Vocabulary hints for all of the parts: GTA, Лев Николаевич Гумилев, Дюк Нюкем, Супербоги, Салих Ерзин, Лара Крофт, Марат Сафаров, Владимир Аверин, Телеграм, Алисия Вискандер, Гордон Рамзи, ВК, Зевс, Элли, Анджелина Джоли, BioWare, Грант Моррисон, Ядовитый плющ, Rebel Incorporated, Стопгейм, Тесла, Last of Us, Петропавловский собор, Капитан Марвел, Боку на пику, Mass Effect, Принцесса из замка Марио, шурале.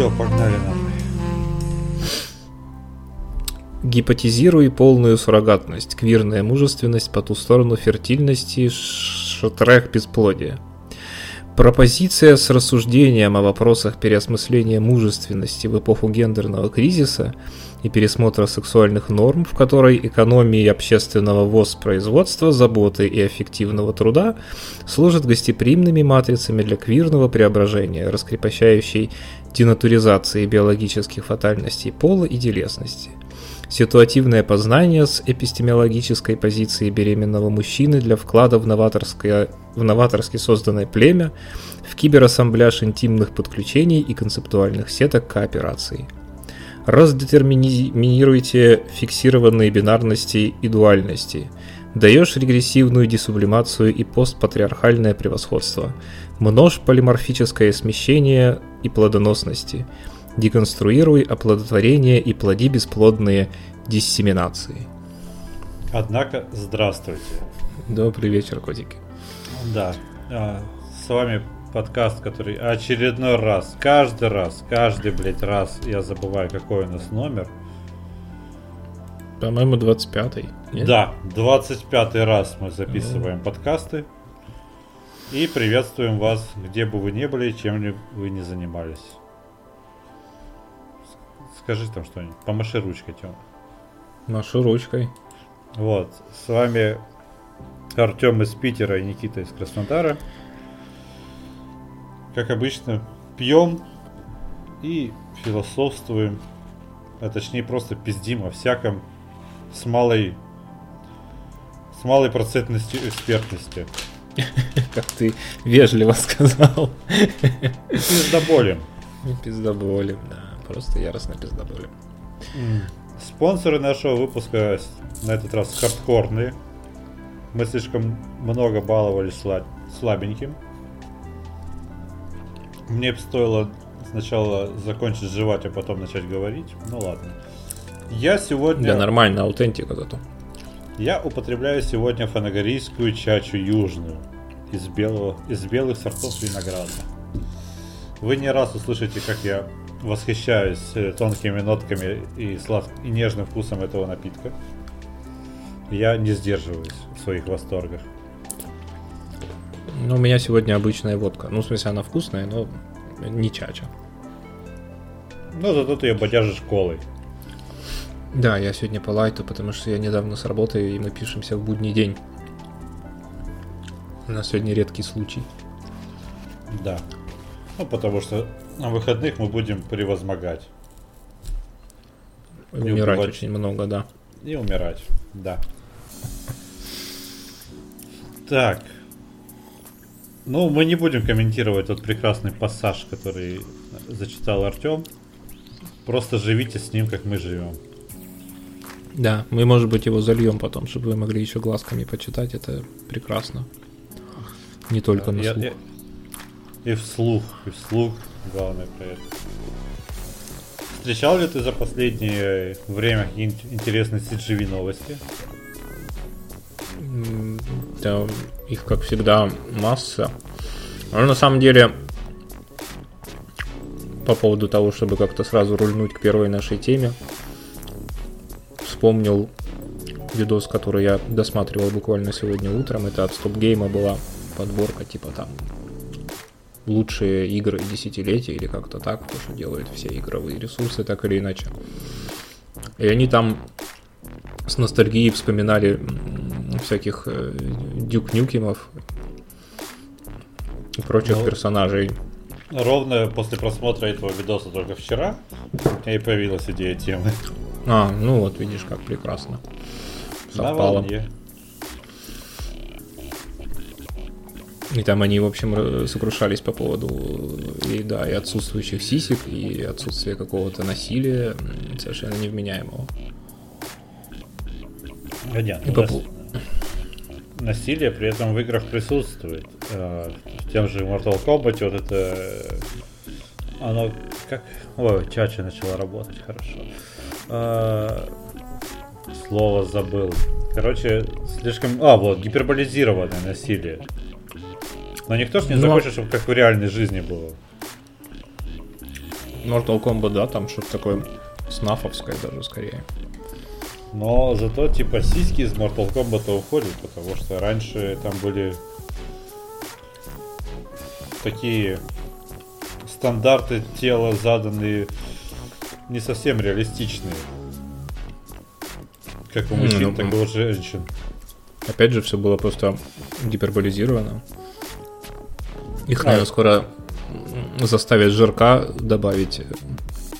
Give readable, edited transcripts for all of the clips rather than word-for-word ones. Все, погнали нахуй. Гипотезируй полную суррогатность, квирная мужественность по ту сторону фертильности, шатрах бесплодия. Пропозиция с рассуждением о вопросах переосмысления мужественности в эпоху гендерного кризиса и пересмотра сексуальных норм, в которой экономии общественного воспроизводства, заботы и аффективного труда служат гостеприимными матрицами для квирного преображения, раскрепощающей денатуризации биологических фатальностей пола и телесности. Ситуативное познание с эпистемологической позиции беременного мужчины для вклада в новаторски созданное племя, в киберассамбляж интимных подключений и концептуальных сеток кооперации. Раздетерминируйте фиксированные бинарности и дуальности. Даешь регрессивную десублимацию и постпатриархальное превосходство. Множь полиморфическое смещение и плодоносности. Деконструируй оплодотворение и плоди бесплодные диссеминации. Однако, здравствуйте. Добрый вечер, котики. Да, с вами подкаст, который очередной раз, каждый, блядь, раз, я забываю, какой у нас номер. По-моему, 25-й. Нет? Да, 25-й раз мы записываем подкасты. И приветствуем вас, где бы вы ни были, чем вы ни занимались. Скажи там что-нибудь. Помаши ручкой, Тёма. Машу ручкой. Вот. С вами Артём из Питера и Никита из Краснодара. Как обычно, пьем и философствуем. А точнее, просто пиздим о всяком с малой процентностью экспертности. Как ты вежливо сказал. Пиздоболем, да. Просто яростно пиздоболи. Спонсоры нашего выпуска на этот раз хардкорные. Мы слишком много баловались слабеньким. Мне бы стоило сначала закончить жевать, а потом начать говорить. Ну ладно. Я сегодня... Да нормально, аутентика зато. Я употребляю сегодня фанагорийскую чачу южную. Из белых сортов винограда. Вы не раз услышите, как я восхищаюсь тонкими нотками и нежным вкусом этого напитка. Я не сдерживаюсь в своих восторгах. Ну, у меня сегодня обычная водка. Ну, в смысле, она вкусная, но не чача. Ну, зато ты ее бодяжишь колой. Да, я сегодня по лайту, потому что я недавно с работы, и мы пишемся в будний день. У нас сегодня редкий случай. Да. Ну, потому что на выходных мы будем превозмогать. Умирать очень много, да. И умирать, да. Так. Ну, мы не будем комментировать тот прекрасный пассаж, который зачитал Артём. Просто живите с ним, как мы живем. Да, мы, может быть, его зальем потом, чтобы вы могли еще глазками почитать. Это прекрасно. Не только на слух. И вслух, главное про это. Встречал ли ты за последнее время интересные CGV новости? Да, их, как всегда, масса. Но на самом деле, по поводу того, чтобы как-то сразу рульнуть к первой нашей теме, вспомнил видос, который я досматривал буквально сегодня утром. Это от Стопгейма была подборка типа там лучшие игры десятилетия или как-то так, потому что делают все игровые ресурсы так или иначе. И они там с ностальгией вспоминали всяких дюк-нюкемов и прочих персонажей. Ровно после просмотра этого видоса только вчера у меня и появилась идея темы. А, ну вот видишь, как прекрасно совпало. И там они, в общем, сокрушались по поводу и отсутствующих сисек, и отсутствия какого-то насилия совершенно невменяемого. Понятно. Насилие при этом в играх присутствует. В тем же Mortal Kombat вот это... Оно как... Ой, чача начала работать, хорошо. Слово забыл. Короче, слишком... вот, гиперболизированное насилие. Но никто ж не захочет, чтобы как в реальной жизни было. Mortal Kombat, да, там что-то такое снафовское даже скорее. Но зато типа сиськи из Mortal Kombat уходят, потому что раньше там были такие стандарты тела заданные не совсем реалистичные. Как у мужчин, так и у женщин. Опять же, все было просто гиперболизировано. Их, наверное, скоро заставят жирка добавить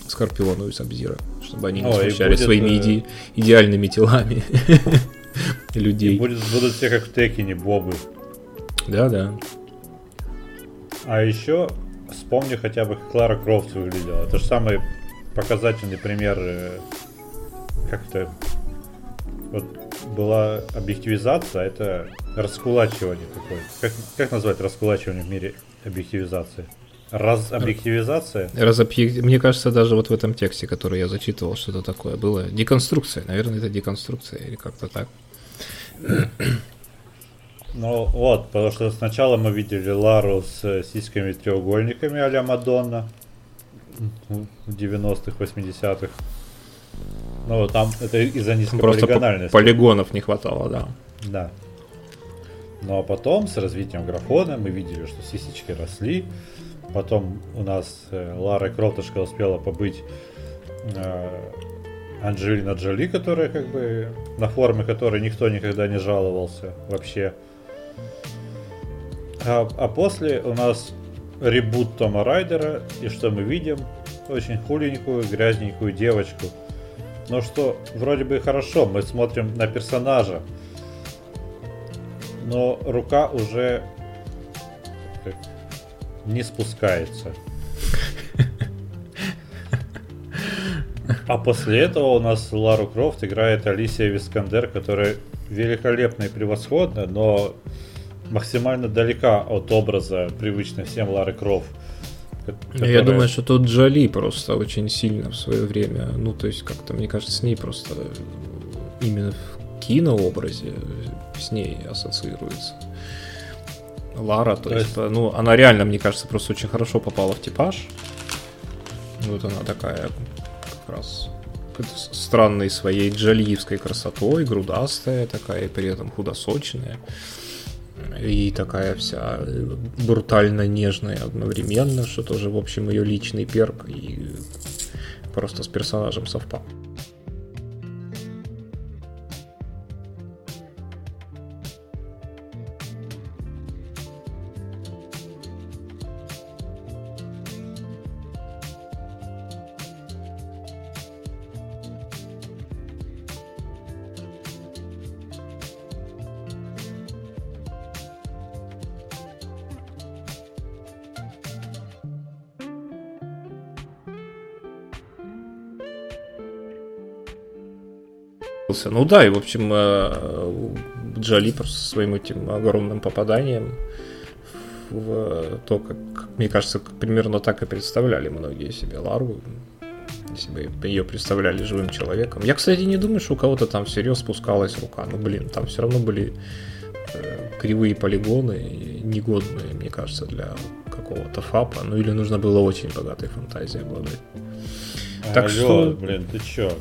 Скорпиону и Сабзира, чтобы они не смущали своими идеальными телами людей. И будут все как в Текине, бобы. Да-да. А еще вспомню хотя бы, как Лара Крофт выглядела. Это же самый показательный пример, как-то вот была объективизация, это раскулачивание такое. Как назвать раскулачивание в мире объективизации? Разобъективизация? Мне кажется, даже вот в этом тексте, который я зачитывал, что-то такое было. Деконструкция, наверное, это деконструкция или как-то так. Ну вот, потому что сначала мы видели Лару с сиськами-треугольниками а-ля Мадонна в 90-х, 80-х. Ну там это из-за низкополигональности. Просто полигонов не хватало, да. Да. Ну а потом с развитием графона мы видели, что сисечки росли. Потом у нас Лара Крофтушка успела побыть Анджелина Джоли, которая как бы на формы которой никто никогда не жаловался вообще. А после у нас ребут Тома Райдера, и что мы видим? Очень хуленькую, грязненькую девочку. Но что вроде бы хорошо, мы смотрим на персонажа, но рука уже не спускается. А после этого у нас Лару Крофт играет Алисия Вискандер, которая великолепна и превосходна, но максимально далека от образа привычной всем Лары Крофт. Которая... Я думаю, что тут Джоли просто очень сильно в свое время, ну то есть как-то мне кажется с ней просто именно в кинообразе с ней ассоциируется. Лара, то есть, ну она реально, мне кажется, просто очень хорошо попала в типаж. Вот она такая как раз странной своей джолиевской красотой, грудастая такая, и при этом худосочная. И такая вся брутально нежная одновременно, что тоже, в общем, ее личный перк и просто с персонажем совпал. Ну да, и в общем Джоли просто своим этим огромным попаданием в то, как мне кажется, примерно так и представляли многие себе Лару, если бы ее представляли живым человеком. Я, кстати, не думаю, что у кого-то там всерьез спускалась рука. Ну блин, там все равно были кривые полигоны, негодные, мне кажется, для какого-то фапа. Ну или нужно было очень богатой фантазией обладать. Так что... Блин, ты че?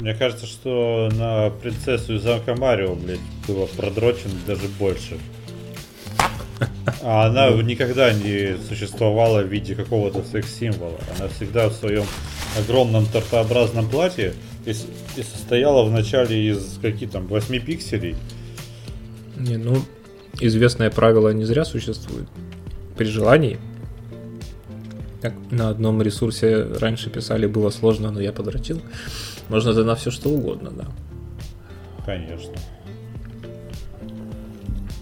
Мне кажется, что на «Принцессу из замка Марио», блядь, было продрочено даже больше. А она никогда не существовала в виде какого-то секс-символа. Она всегда в своем огромном тортообразном платье и состояла вначале из каких там 8 пикселей. Не, ну, известное правило не зря существует. При желании. Как на одном ресурсе раньше писали, было сложно, но я подрочил. Можно это на все что угодно, да. Конечно.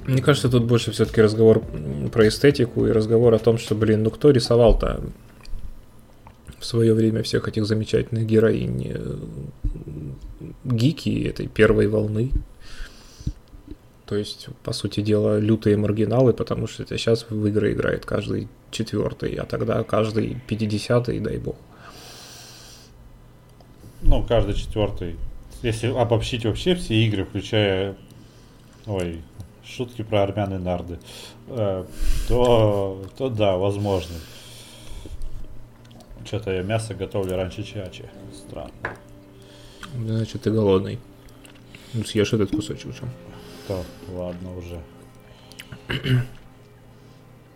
Мне кажется, тут больше все-таки разговор про эстетику и разговор о том, что, блин, ну кто рисовал-то в свое время всех этих замечательных героинь? Гики этой первой волны. То есть, по сути дела, лютые маргиналы, потому что это сейчас в игры играет каждый четвертый, а тогда каждый 50-й, дай бог. Ну, каждый четвертый. Если обобщить вообще все игры, включая... Ой, шутки про армян и нарды. То да, возможно. Что-то я мясо готовлю раньше чачи. Странно. Значит, ты голодный. Ну, съешь этот кусочек. Да, ладно уже.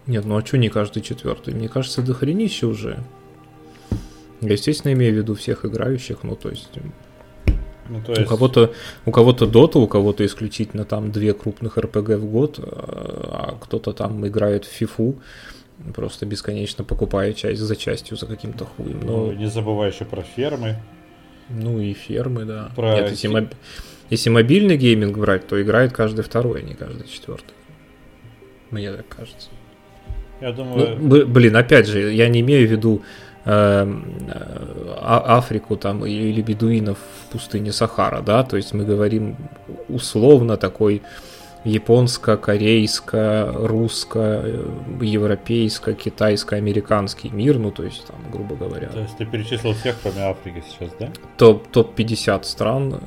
Нет, ну а чё не каждый четвертый? Мне кажется, дохренище уже. Я, естественно, имею в виду всех играющих, ну, то есть... Ну, то есть... У кого-то Dota, у кого-то исключительно там 2 крупных RPG в год, а кто-то там играет в FIFA, просто бесконечно покупая часть за частью за каким-то хуем. Но... Ну, не забывай еще про фермы. Ну и фермы, да. Про... Нет, если мобильный гейминг брать, то играет каждый второй, а не каждый четвертый. Мне так кажется. Я думаю... Ну, блин, опять же, я не имею в виду Африку там или бедуинов в пустыне Сахара, да, то есть мы говорим условно такой японско-корейско-русско-европейско-китайско-американский мир, ну, то есть там, грубо говоря. То есть ты перечислил всех, кроме Африки сейчас, да? Топ-50 стран,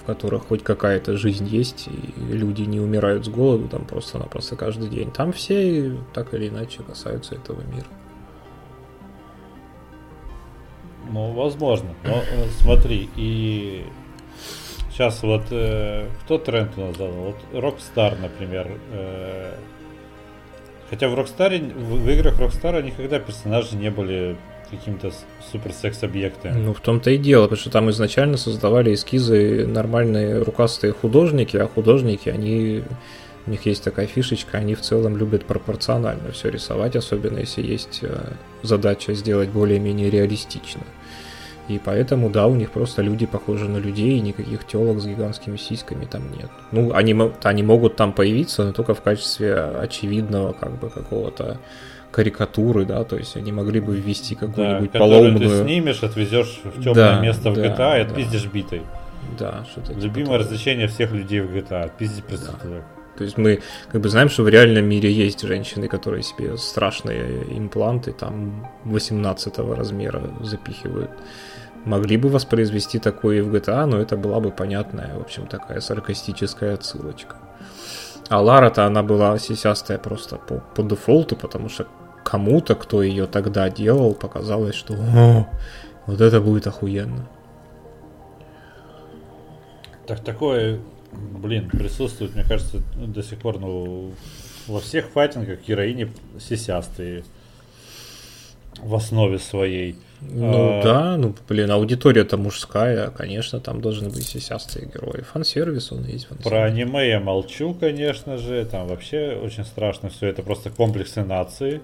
в которых хоть какая-то жизнь есть, и люди не умирают с голоду там просто-напросто каждый день. Там все так или иначе касаются этого мира. Ну, возможно. Но смотри, и сейчас вот кто тренд у нас задал? Вот Rockstar, например. Хотя в Rockstar, в играх Rockstar никогда персонажи не были каким-то суперсекс-объектами. Ну, в том-то и дело, потому что там изначально создавали эскизы нормальные рукастые художники, а художники, они... У них есть такая фишечка, они в целом любят пропорционально все рисовать, особенно если есть задача сделать более-менее реалистично. И поэтому, да, у них просто люди похожи на людей, и никаких телок с гигантскими сиськами там нет. Ну, они могут там появиться, но только в качестве очевидного как бы какого-то карикатуры, да, то есть они могли бы ввести какую-нибудь полоумную... Да, которую ты снимешь, отвезешь в темное место в GTA и отпиздишь битой. Да, что-то любимое развлечение всех людей в GTA, отпиздить проституток. То есть мы как бы знаем, что в реальном мире есть женщины, которые себе страшные импланты там 18 размера запихивают. Могли бы воспроизвести такое и в GTA, но это была бы понятная, в общем, такая саркастическая отсылочка. А Лара-то она была сисястая просто по дефолту, потому что кому-то, кто ее тогда делал, показалось, что вот это будет охуенно. Так такое... Блин, присутствует, мне кажется, до сих пор, ну, во всех файтингах героини сисястые в основе своей. Ну да, ну, блин, аудитория-то мужская, конечно, там должны быть сисястые герои. Фан-сервис он есть. Фан-сервис. Про аниме я молчу, конечно же, там вообще очень страшно все это, просто комплексы нации.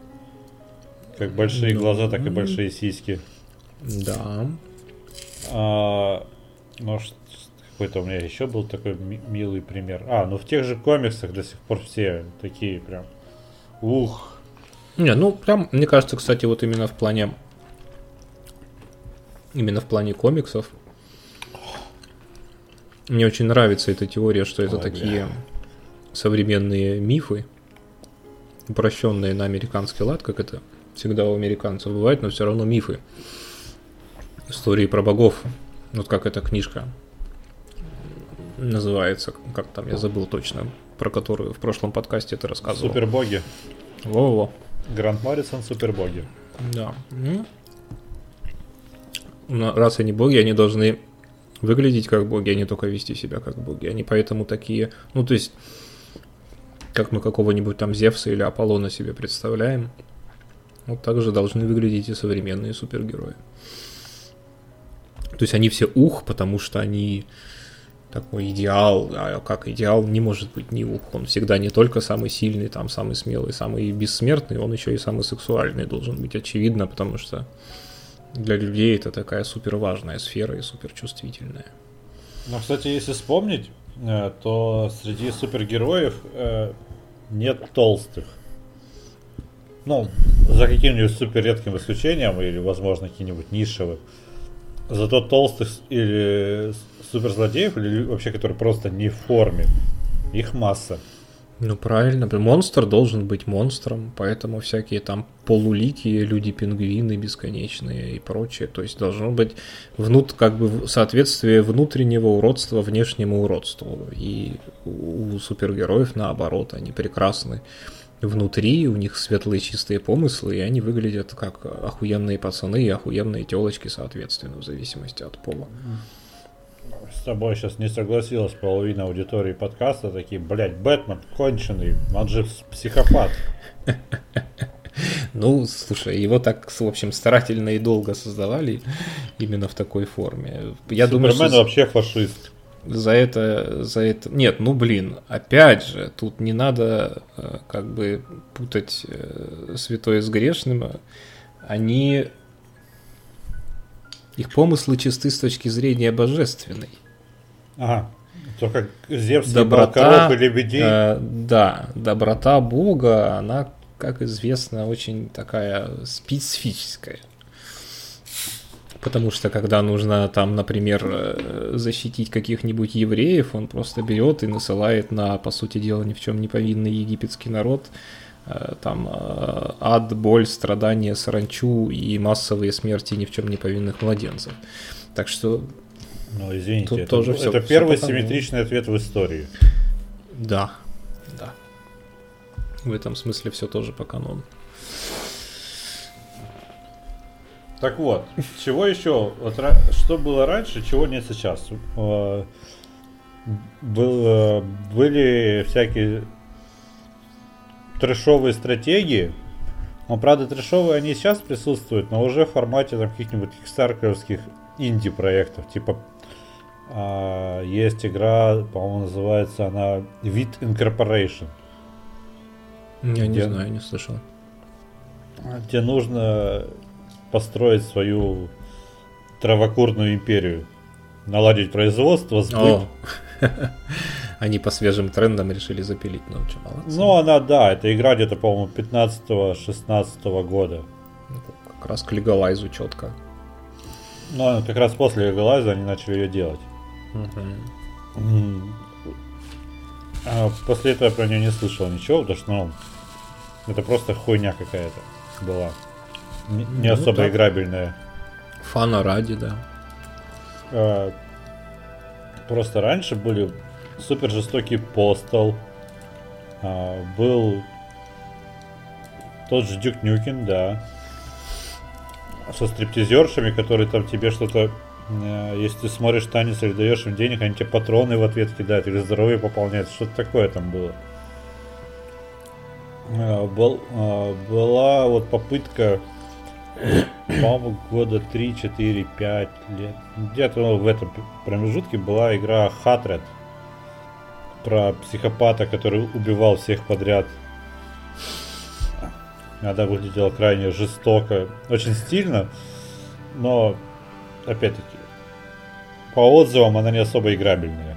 Как большие глаза, так и большие сиськи. Да. Ну что? Какой-то у меня еще был такой милый пример. Ну в тех же комиксах до сих пор все такие прям... Ух! Не, ну прям, мне кажется, кстати, вот именно в плане... Именно в плане комиксов. Мне очень нравится эта теория, что это такие современные мифы, упрощенные на американский лад, как это всегда у американцев бывает, но все равно мифы. Истории про богов. Вот как эта книжка называется, как там, я забыл точно, про которую в прошлом подкасте ты рассказывал. Супербоги. Во-во. Грант Моррисон, Супербоги. Да. Но раз они боги, они должны выглядеть как боги, а не только вести себя как боги. Они поэтому такие, ну то есть, как мы какого-нибудь там Зевса или Аполлона себе представляем, вот так же должны выглядеть и современные супергерои. То есть они все потому что они... Такой идеал, а как идеал не может быть не ух. Он всегда не только самый сильный, там самый смелый, самый бессмертный, он еще и самый сексуальный должен быть, очевидно, потому что для людей это такая суперважная сфера и суперчувствительная. Ну, кстати, если вспомнить, то среди супергероев нет толстых. Ну, за каким-нибудь суперредким исключением, или, возможно, какие-нибудь нишевые. Зато толстых или суперзлодеев, или вообще, которые просто не в форме, их масса. Ну правильно, монстр должен быть монстром, поэтому всякие там полуликие, люди-пингвины бесконечные и прочее. То есть должно быть как бы соответствие внутреннего уродства внешнему уродству. И у супергероев наоборот, они прекрасны внутри у них светлые чистые помыслы, и они выглядят как охуенные пацаны и охуенные телочки, соответственно, в зависимости от пола. С тобой сейчас не согласилась половина аудитории подкаста, такие, блядь, Бэтмен конченый, он же психопат. Ну, слушай, его так, в общем, старательно и долго создавали именно в такой форме. Я думаю, что... Супермен вообще фашист. За это... Нет, ну, блин, опять же, тут не надо как бы путать святое с грешным. Они... Их помыслы чисты с точки зрения божественной. Ага. Только Зевс ебал коров и лебедей. Да, доброта Бога, она, как известно, очень такая специфическая. Потому что, когда нужно там, например, защитить каких-нибудь евреев, он просто берет и насылает на, по сути дела, ни в чем не повинный египетский народ там ад, боль, страдания, саранчу и массовые смерти ни в чем не повинных младенцев. Так что... Ну, извините, тут это, тоже это, все, это первый все симметричный ответ в истории. Да, да. В этом смысле все тоже по канону. Так вот, чего еще, вот, что было раньше, чего нет сейчас? Были всякие трэшовые стратегии, но, правда, трэшовые они сейчас присутствуют, но уже в формате там каких-нибудь кикстартеровских инди-проектов, типа есть игра, по-моему, называется она Red Dead Redemption. Я не знаю, не слышал. Тебе нужно построить свою травокурную империю, наладить производство, сбыт. Они по свежим трендам решили запилить, но что, молодцы. Ну, она, да, это игра где-то, по-моему, 15-16 года. Как раз к легалайзу четко. Ну, как раз после легалайза они начали ее делать. После этого я про нее не слышал ничего, потому что, ну, это просто хуйня какая-то была. Не особо да. Играбельная. Фана ради, да. Просто раньше были супер жестокий постол. Был тот же Дюк Нюкем, да. Со стриптизершами, которые там тебе что-то... Если ты смотришь танец или даешь им денег, они тебе патроны в ответ кидают или здоровье пополняют. Что-то такое там было. Была вот попытка, по-моему, года 3-4-5 лет. Где-то в этом промежутке была игра Hatred. Про психопата, который убивал всех подряд. Она выглядела крайне жестоко. Очень стильно, но опять-таки по отзывам она не особо играбельная.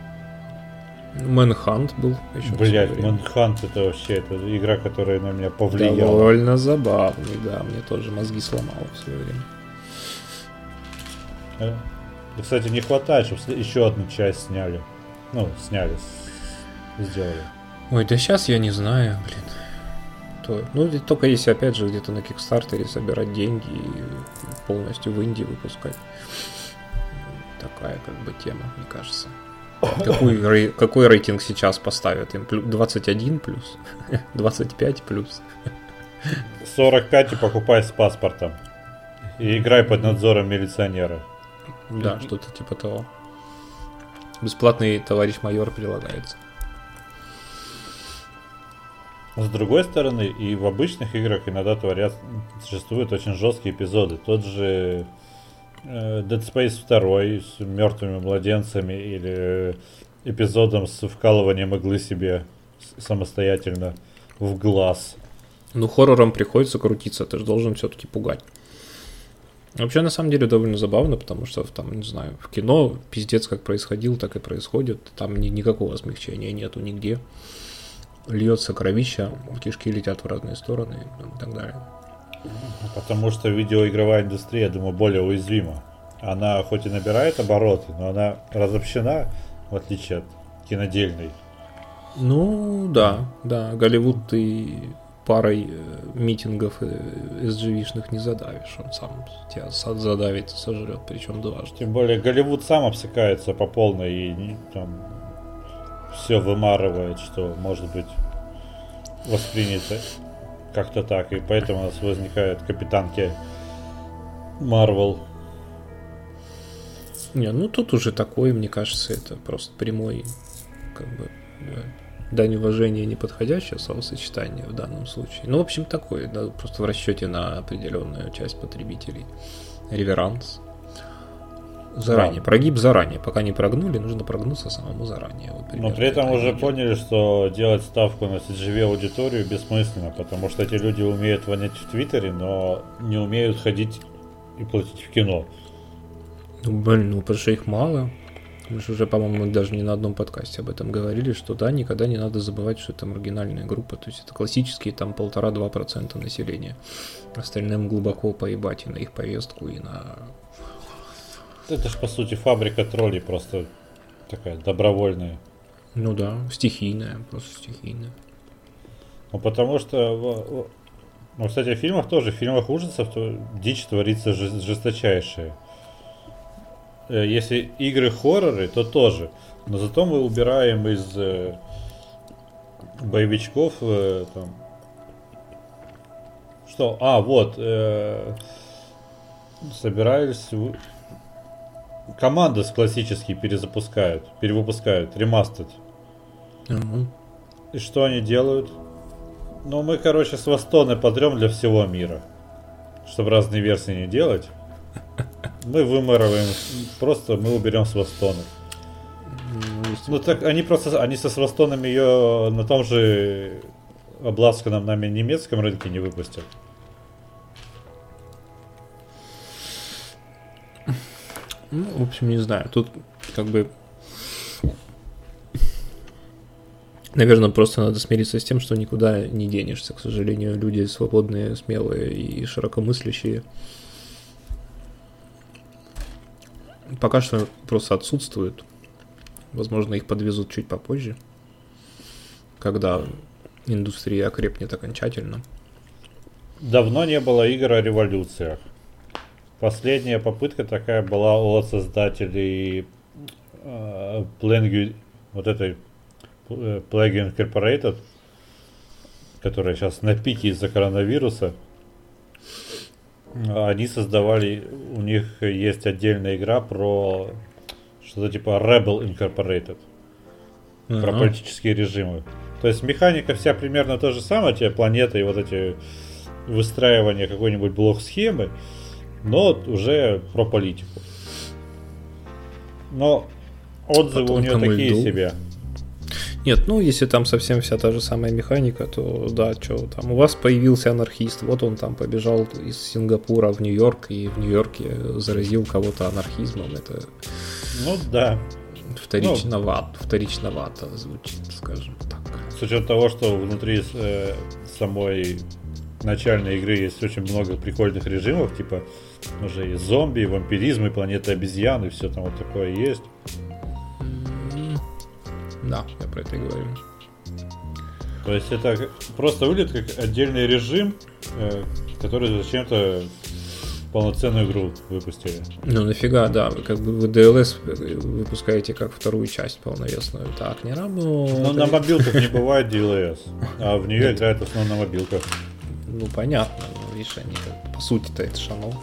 Manhunt был еще. Блять, Manhunt это вообще это игра, которая на меня повлияла. Довольно забавный, да, мне тоже мозги сломало в свое время. И, кстати, не хватает, чтобы еще одну часть сняли. Ну, сняли, сделали. Ой, да сейчас я не знаю, блин. Ну, только если, опять же, где-то на Кикстартере собирать деньги и полностью в Индии выпускать. Такая, как бы, тема, мне кажется. Какой рейтинг сейчас поставят им? 21 плюс? 25 плюс? 45 и покупай с паспортом. И играй под надзором милиционера. Да, что-то типа того. Бесплатный товарищ майор прилагается. С другой стороны, и в обычных играх иногда существуют очень жесткие эпизоды. Тот же Dead Space 2 с мертвыми младенцами или эпизодом с вкалыванием иглы себе самостоятельно в глаз. Ну, хоррором приходится крутиться, ты же должен все-таки пугать. Вообще, на самом деле, довольно забавно, потому что, там, не знаю, в кино пиздец как происходил, так и происходит. Там никакого смягчения нету нигде. Льется кровища, кишки летят в разные стороны и так далее. Потому что видеоигровая индустрия, я думаю, более уязвима. Она хоть и набирает обороты, но она разобщена, в отличие от кинодельной. Ну, да. Голливуд ты парой митингов SGV-шных не задавишь. Он сам тебя задавит и сожрет, причем дважды. Тем более Голливуд сам обсыкается по полной и там... Все вымарывает, что может быть воспринято как-то так, и поэтому у нас возникают капитанки Марвел. Не, ну тут уже такое, мне кажется, это просто прямой, как бы, дань уважения неподходящее словосочетание в данном случае. Ну, в общем, такое, да, просто в расчете на определенную часть потребителей. Реверанс. Заранее. Да. Прогиб заранее. Пока не прогнули, нужно прогнуться самому заранее. Вот, примерно. Но при этом уже поняли, что делать ставку на CGV аудиторию бессмысленно, потому что эти люди умеют вонять в Твиттере, но не умеют ходить и платить в кино. Ну, блин, ну, потому что их мало. Мы же уже, по-моему, даже не на одном подкасте об этом говорили, что да, никогда не надо забывать, что это маргинальная группа. То есть это классические там 1,5-2% населения. Остальным глубоко поебать и на их повестку, и на... Это же, по сути, фабрика троллей просто такая добровольная. Ну да, стихийная, просто стихийная. Ну потому что, ну, кстати, в фильмах тоже, в фильмах ужасов то дичь творится жесточайшая. Если игры хорроры, то тоже. Но зато мы убираем из боевичков там... Что? А, вот. Собирались... Команды классические перезапускают, перевыпускают, ремастер. Uh-huh. И что они делают? Ну, мы, короче, с Вастоны подрем для всего мира. Чтобы разные версии не делать, мы вымарываем, просто мы уберем с Вастоны. Ну, так они просто, они со Свастонами ее на том же обласканном нами немецком рынке не выпустят. Ну, в общем, не знаю. Тут как бы... Наверное, просто надо смириться с тем, что никуда не денешься. К сожалению, люди свободные, смелые и широкомыслящие пока что просто отсутствуют. Возможно, их подвезут чуть попозже, когда индустрия окрепнет окончательно. Давно не было игр о революциях. Последняя попытка такая была от создателей Plague, вот этой Plague Incorporated, которая сейчас на пике из-за коронавируса. Они создавали, у них есть отдельная игра про что-то типа Rebel Incorporated, uh-huh. про политические режимы. То есть механика вся примерно та же самая, те планеты и вот эти выстраивания какой-нибудь блок-схемы, но уже про политику. Но отзывы потом у нее такие льду. Себе. Нет, ну если там совсем вся та же самая механика, то да, что там у вас появился анархист, вот он там побежал из Сингапура в Нью-Йорк и в Нью-Йорке заразил кого-то анархизмом. Это, ну да, вторичновато звучит, скажем так. С учетом того, что внутри самой начальной игры есть очень много прикольных режимов, типа уже и зомби, и вампиризм, и планета обезьян, и все там вот такое есть. Да, я про это и говорю. То есть это просто выглядит как отдельный режим, который зачем-то полноценную игру выпустили. Ну нафига, да, вы как бы вы DLS выпускаете как вторую часть полновесную. Так, не рабо. Но на мобилках не бывает DLS, а в нее играют в основном на мобилках. Ну понятно, но видишь, они по сути-то это шанов.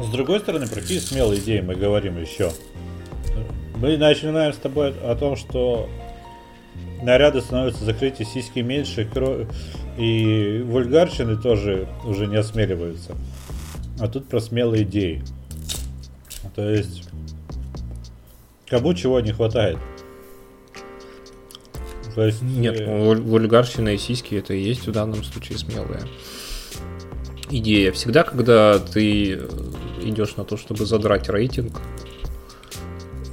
С другой стороны, про какие смелые идеи мы говорим еще. Мы начинаем с тобой о том, что наряды становятся закрытие, сиськи меньше, и вульгарщины тоже уже не осмеливаются. А тут про смелые идеи. То есть кому чего не хватает. То есть... Нет, вульгарщина и сиськи это и есть в данном случае смелые идея. Всегда, когда ты идешь на то, чтобы задрать рейтинг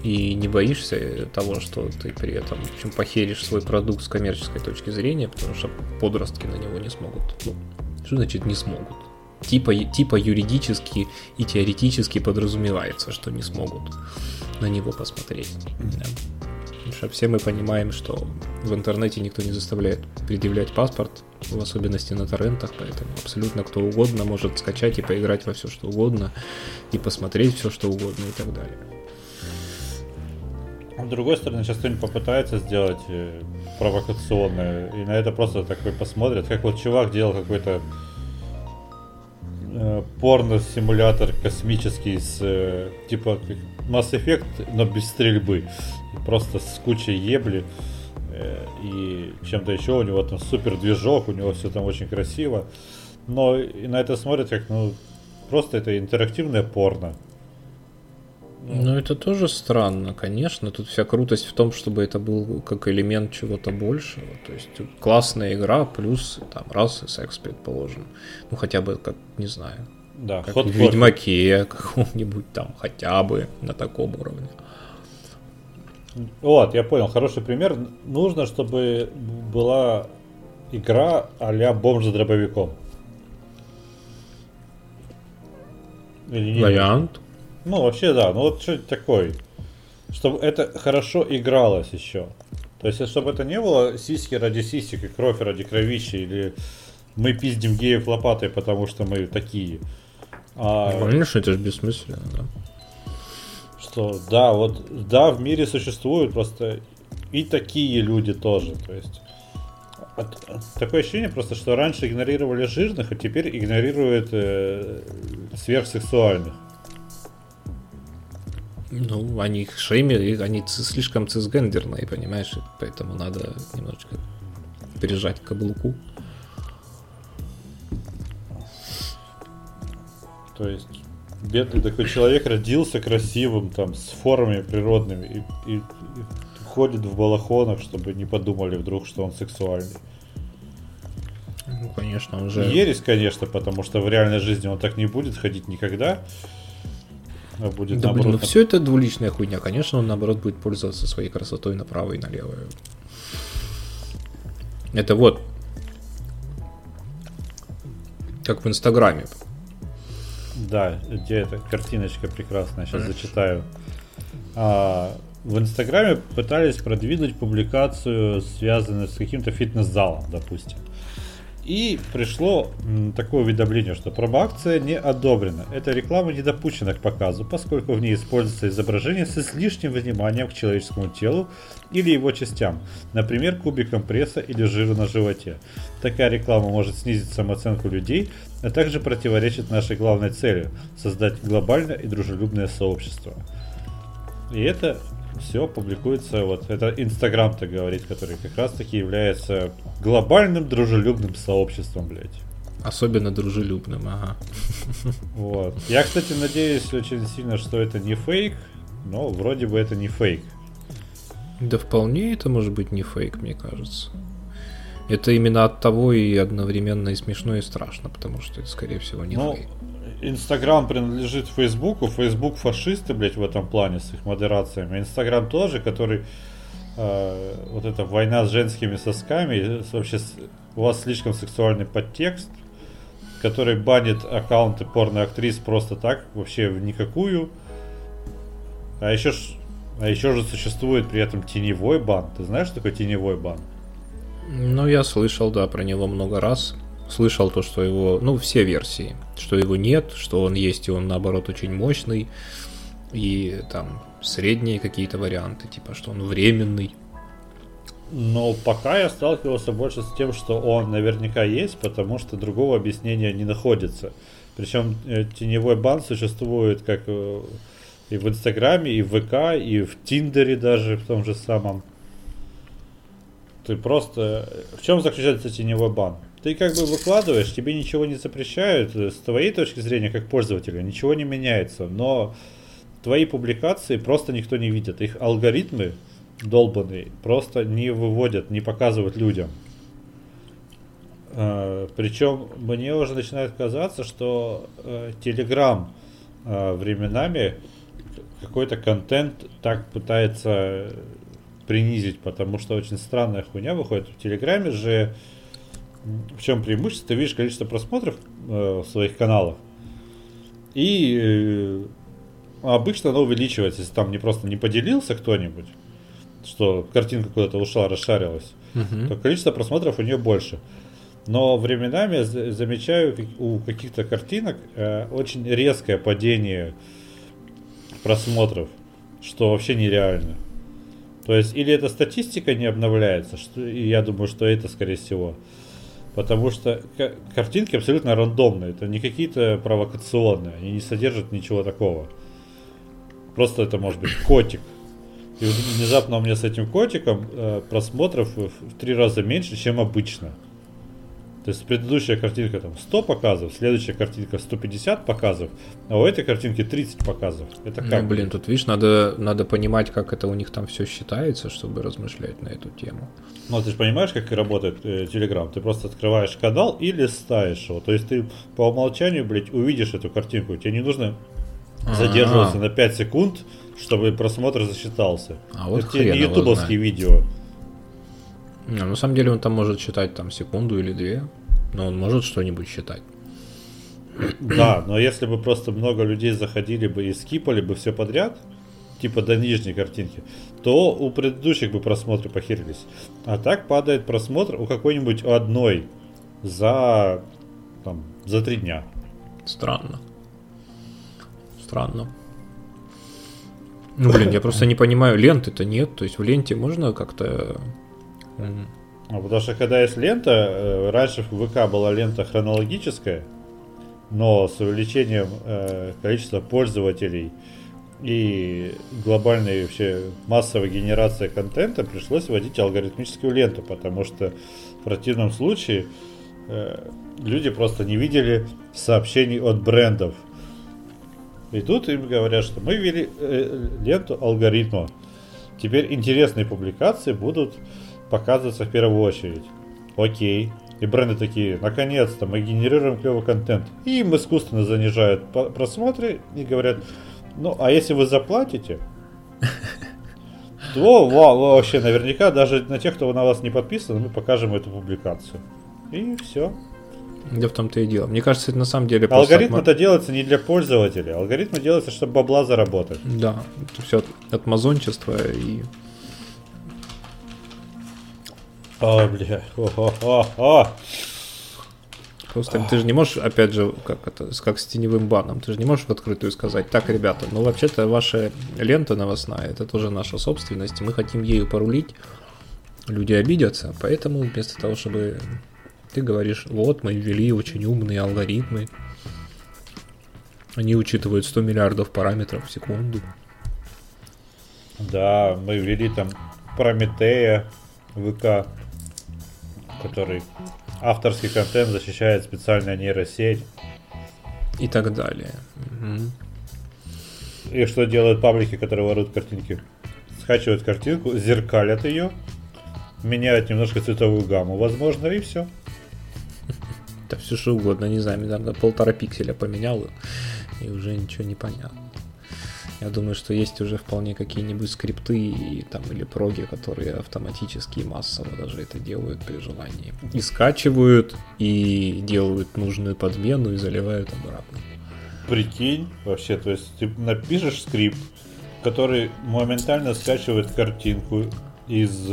и не боишься того, что ты при этом, в общем, похеришь свой продукт с коммерческой точки зрения, потому что подростки на него не смогут. Ну, что значит не смогут? Типа юридически и теоретически подразумевается, что не смогут на него посмотреть. Да. Потому что все мы понимаем, что в интернете никто не заставляет предъявлять паспорт, в особенности на торрентах, поэтому абсолютно кто угодно может скачать и поиграть во все, что угодно, и посмотреть все, что угодно и так далее. С другой стороны, сейчас кто-нибудь попытается сделать провокационное, и на это просто такой посмотрят, как вот чувак делал какой-то порно-симулятор космический с типа Mass Effect, но без стрельбы, просто с кучей ебли и чем-то еще. У него там супер движок, у него все там очень красиво, но и на это смотрят как, ну, просто это интерактивное порно. Ну, это тоже странно, конечно. Тут вся крутость в том, чтобы это был как элемент чего-то большего. То есть классная игра, плюс там раз и секс, предположим. Ну, хотя бы, как, не знаю, да, как в Ведьмаке каком-нибудь там, хотя бы на таком уровне. Вот, я понял, хороший пример. Нужно, чтобы была игра а-ля бомж с дробовиком. Вариант. Ну, вообще, да, ну вот что-то такое. Чтобы это хорошо игралось еще. То есть, чтобы это не было сиськи ради сисек и кровь ради кровищи, или мы пиздим геев лопатой, потому что мы такие. Конечно, это же бессмысленно, да. Что, да, вот, да, в мире существуют просто и такие люди тоже, то есть. Такое ощущение просто, что раньше игнорировали жирных, а теперь игнорируют сверхсексуальных. Ну, они их шеймили, они слишком цисгендерные, понимаешь, поэтому надо немножечко прижать к каблуку. То есть бедный такой человек родился красивым, там, с формами природными и ходит в балахонах, чтобы не подумали вдруг, что он сексуальный. Ну, конечно, он же... Ересь, конечно, потому что в реальной жизни он так не будет ходить никогда. А будет, да, наоборот, блин, ну все это двуличная хуйня. Конечно, он, наоборот, будет пользоваться своей красотой направо и налево. Это вот как в Инстаграме. Да, где эта картиночка прекрасная, сейчас зачитаю. В Инстаграме пытались продвинуть публикацию, связанную с каким-то фитнес-залом, допустим. И пришло такое уведомление, что промо-акция не одобрена. Эта реклама не допущена к показу, поскольку в ней используется изображение с излишним вниманием к человеческому телу или его частям, например, кубикам пресса или жиру на животе. Такая реклама может снизить самооценку людей, а также противоречит нашей главной цели – создать глобальное и дружелюбное сообщество. И это все публикуется, вот это Инстаграм-то говорит, который как раз таки является глобальным дружелюбным сообществом, блять. Особенно дружелюбным, ага. Вот. Я, кстати, надеюсь очень сильно, что это не фейк, но вроде бы это не фейк. Да вполне это может быть не фейк, мне кажется. Это именно от того и одновременно и смешно, и страшно, потому что это, скорее всего, не фейк. Инстаграм принадлежит Фейсбуку, Фейсбук фашисты, блять, в этом плане с их модерациями. Инстаграм тоже, который вот эта война с женскими сосками, вообще у вас слишком сексуальный подтекст, который банит аккаунты порноактрис просто так, вообще в никакую. А еще же существует при этом теневой бан. Ты знаешь, что такое теневой бан? Ну, я слышал, да, про него много раз. Слышал то, что его, ну, все версии, что его нет, что он есть и он, наоборот, очень мощный, и там средние какие-то варианты, типа, что он временный. Но пока я сталкивался больше с тем, что он наверняка есть, потому что другого объяснения не находится. Причем теневой бан существует как и в Инстаграме, и в ВК, и в Тиндере даже, в том же самом. Ты просто... В чем заключается теневой бан? Ты как бы выкладываешь, тебе ничего не запрещают, с твоей точки зрения, как пользователя, ничего не меняется, но твои публикации просто никто не видит, их алгоритмы долбаные просто не выводят, не показывают людям. Причем мне уже начинает казаться, что Telegram временами какой-то контент так пытается принизить, потому что очень странная хуйня выходит. В Телеграме же в чем преимущество? Ты видишь количество просмотров в своих каналах, и обычно оно увеличивается, если там не просто не поделился кто-нибудь, что картинка куда-то ушла, расшарилась, то количество просмотров у нее больше. Но временами замечаю у каких-то картинок очень резкое падение просмотров, что вообще нереально. То есть, или эта статистика не обновляется, что, и я думаю, что это, скорее всего. Потому что картинки абсолютно рандомные, это не какие-то провокационные, они не содержат ничего такого. Просто это может быть котик. И внезапно у меня с этим котиком просмотров в 3 раза меньше, чем обычно. То есть предыдущая картинка там 100 показов, следующая картинка 150 показов, а у этой картинки 30 показов. Это как? Ну, блин, тут видишь, надо понимать, как это у них там все считается, чтобы размышлять на эту тему. Ну, ты же понимаешь, как работает Telegram. Ты просто открываешь канал и листаешь его. То есть ты по умолчанию, блядь, увидишь эту картинку. Тебе не нужно задерживаться на 5 секунд, чтобы просмотр засчитался. А вот это не ютубовские видео. Ну, на самом деле он там может считать там секунду или 2, но он может что-нибудь считать. Да, но если бы просто много людей заходили бы и скипали бы все подряд, типа до нижней картинки, то у предыдущих бы просмотры похерились. А так падает просмотр у какой-нибудь одной за 3 дня. Странно. Ну, блин, я просто не понимаю, ленты-то нет. То есть в ленте можно как-то... Потому что когда есть лента, раньше в ВК была лента хронологическая, но с увеличением количества пользователей и глобальной вообще массовой генерации контента пришлось вводить алгоритмическую ленту, потому что в противном случае люди просто не видели сообщений от брендов. И тут им говорят, что мы ввели ленту алгоритма. Теперь интересные публикации будут показываться в первую очередь. Окей. И бренды такие: наконец-то мы генерируем клевый контент. И им искусственно занижают просмотры и говорят: ну, а если вы заплатите, то вообще наверняка даже на тех, кто на вас не подписан, мы покажем эту публикацию. И все. Да в том-то и дело. Мне кажется, это на самом деле... Алгоритм это делается не для пользователя. Алгоритм делается, чтобы бабла заработать. Да. Это все от мазончества и... О, бля, Просто ты же не можешь, опять же, как с теневым баном, ты же не можешь в открытую сказать: так, ребята, ну вообще-то ваша лента новостная, это тоже наша собственность, мы хотим ею порулить, люди обидятся, поэтому вместо того, чтобы ты говоришь: вот, мы ввели очень умные алгоритмы, они учитывают 100 миллиардов параметров в секунду. Да, мы ввели там Прометея, ВК, который авторский контент защищает специальная нейросеть и так далее. Угу. И что делают паблики, которые воруют картинки? Скачивают картинку, зеркалят ее, меняют немножко цветовую гамму, возможно, и все. Да все что угодно, не знаю, наверное, 1,5 пикселя поменял, и уже ничего не понятно. Я думаю, что есть уже вполне какие-нибудь скрипты или проги, которые автоматически и массово даже это делают при желании. И скачивают, и делают нужную подмену, и заливают обратно. Прикинь, вообще, то есть ты напишешь скрипт, который моментально скачивает картинку из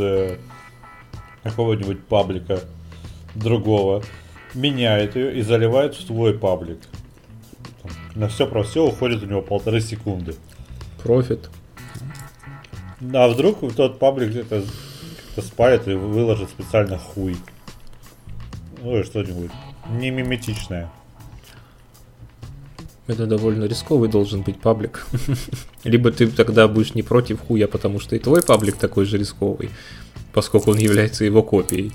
какого-нибудь паблика другого, меняет ее и заливает в свой паблик. На все про все уходит у него 1,5 секунды. Профит. А вдруг тот паблик где-то спалит и выложит специально хуй. Ну и что-нибудь не миметичное. Это довольно рисковый должен быть паблик. Либо ты тогда будешь не против хуя, потому что и твой паблик такой же рисковый, поскольку он является его копией.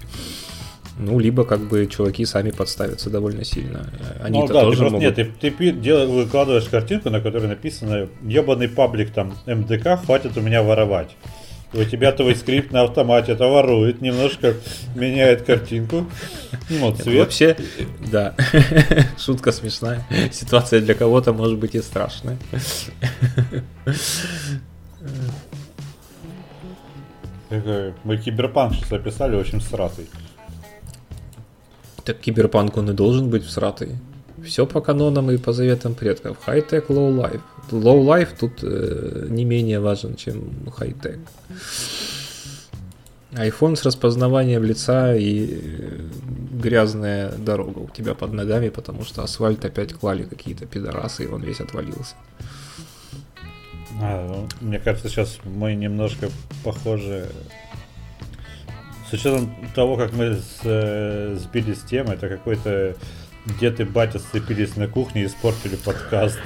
Ну, либо чуваки сами подставятся довольно сильно. Они-то тоже могут... Нет, ты выкладываешь картинку, на которой написано: ебаный паблик там МДК, хватит у меня воровать. У тебя твой скрипт на автомате это ворует, немножко меняет картинку. Ну, цвет. Вообще, да, шутка смешная. Ситуация для кого-то может быть и страшная. Мы киберпанк сейчас описали очень сратый. Так киберпанк он и должен быть всратый. Все по канонам и по заветам предков. Хай-тек, лоу-лайф. Лоу-лайф тут не менее важен, чем хай-тек. Айфон с распознаванием лица и грязная дорога у тебя под ногами, потому что асфальт опять клали какие-то пидорасы, и он весь отвалился. Мне кажется, сейчас мы немножко похожи. С учетом того, как мы сбились с темы, это какой-то дед и батя сцепились на кухне и испортили подкаст.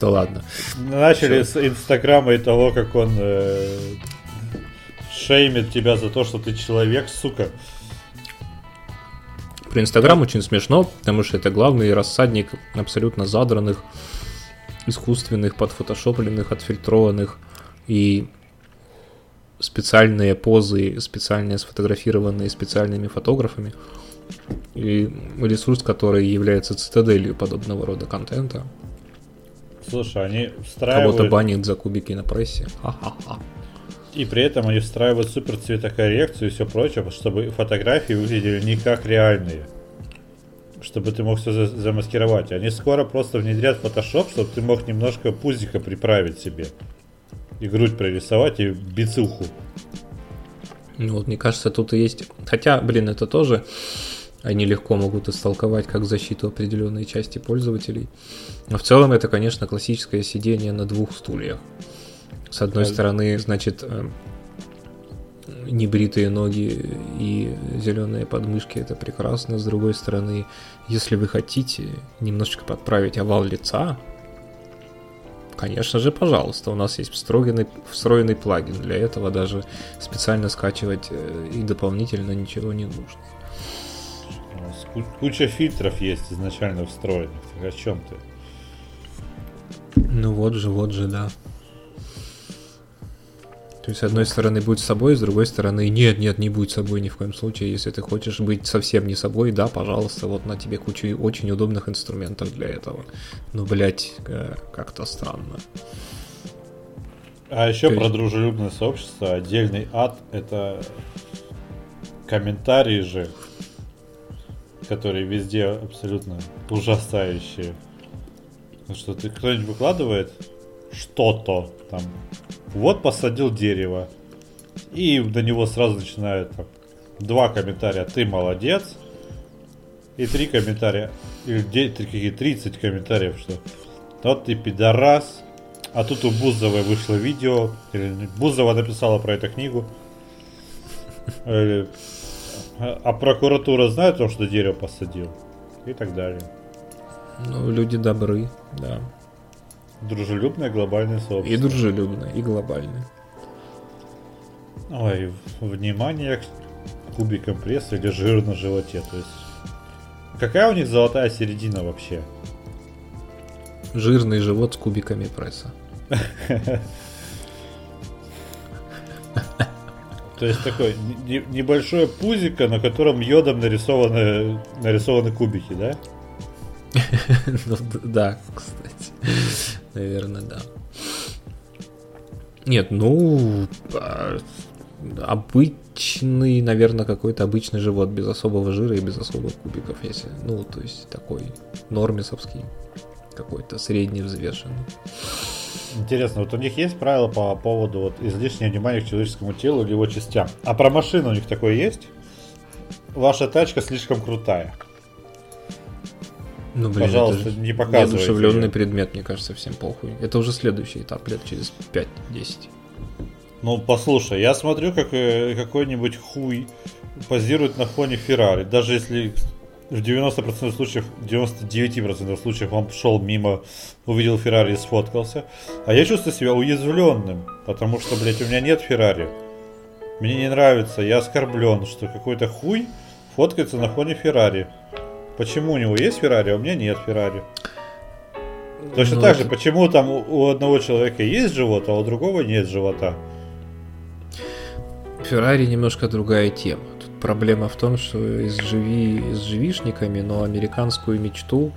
Да ладно. Начали с Инстаграма и того, как он шеймит тебя за то, что ты человек, сука. Про Инстаграм очень смешно, потому что это главный рассадник абсолютно задранных, искусственных, подфотошопленных, отфильтрованных и специальные позы, специально сфотографированные специальными фотографами. И ресурс, который является цитаделью подобного рода контента. Слушай, они встраивают... Кого-то банят за кубики на прессе. Ха-ха-ха. И при этом они встраивают супер цветокоррекцию и все прочее, чтобы фотографии выглядели не как реальные. Чтобы ты мог все замаскировать. Они скоро просто внедрят Photoshop, чтобы ты мог немножко пузика приправить себе. И грудь прорисовать, и бицуху. Ну вот, мне кажется, тут и есть... Хотя, блин, это тоже... Они легко могут истолковать как защиту определенной части пользователей. Но в целом это, конечно, классическое сидение на двух стульях. С одной стороны, значит, небритые ноги и зеленые подмышки – это прекрасно. С другой стороны, если вы хотите немножечко подправить овал лица, конечно же, пожалуйста, у нас есть встроенный плагин. Для этого даже специально скачивать и дополнительно ничего не нужно. Куча фильтров есть изначально встроенных. О чем ты? Ну вот же, да. То есть, с одной стороны, будь собой, с другой стороны, нет, не будь собой ни в коем случае. Если ты хочешь быть совсем не собой, да, пожалуйста, вот на тебе куча очень удобных инструментов для этого. Ну, блять, как-то странно. А еще про дружелюбное сообщество. Отдельный ад — это комментарии же, которые везде абсолютно ужасающие. Что ты, кто-нибудь выкладывает что-то там, вот посадил дерево, и до него сразу начинают там, 2 комментария «ты молодец» и 3 комментария, или 30 комментариев, что «вот ты пидорас», а тут у Бузовой вышло видео, или Бузова написала про эту книгу, или а прокуратура знает о том, что дерево посадил? И так далее. Ну, люди добры, да. Дружелюбное глобальное сообщество. И дружелюбное, и глобальное. Ой, внимание к кубикам пресса или жир на животе. То есть, какая у них золотая середина вообще? Жирный живот с кубиками пресса. То есть такое небольшое пузико, на котором йодом нарисованы кубики, да? Ну да, кстати. Наверное, да. Нет, ну... Обычный, наверное, какой-то обычный живот. Без особого жира и без особых кубиков. Если, ну, то есть такой нормисовский. Какой-то средневзвешенный. Интересно, вот у них есть правила по поводу вот, излишнего внимания к человеческому телу или его частям? А про машину у них такое есть? Ваша тачка слишком крутая. Ну, блин, пожалуйста, это не показывайте. Неодушевленный предмет, мне кажется, всем похуй. Это уже следующий этап, лет через 5-10. Ну, послушай, я смотрю, как какой-нибудь хуй позирует на фоне Феррари. Даже если... В 90% случаев, 99% случаев он шел мимо, увидел Феррари и сфоткался. А я чувствую себя уязвленным, потому что, блядь, у меня нет Феррари. Мне не нравится, я оскорблен, что какой-то хуй фоткается на фоне Феррари. Почему у него есть Феррари, а у меня нет Феррари? Точно так же, почему там у одного человека есть живот, а у другого нет живота? Феррари немножко другая тема. Проблема в том, что с живишниками, но американскую мечту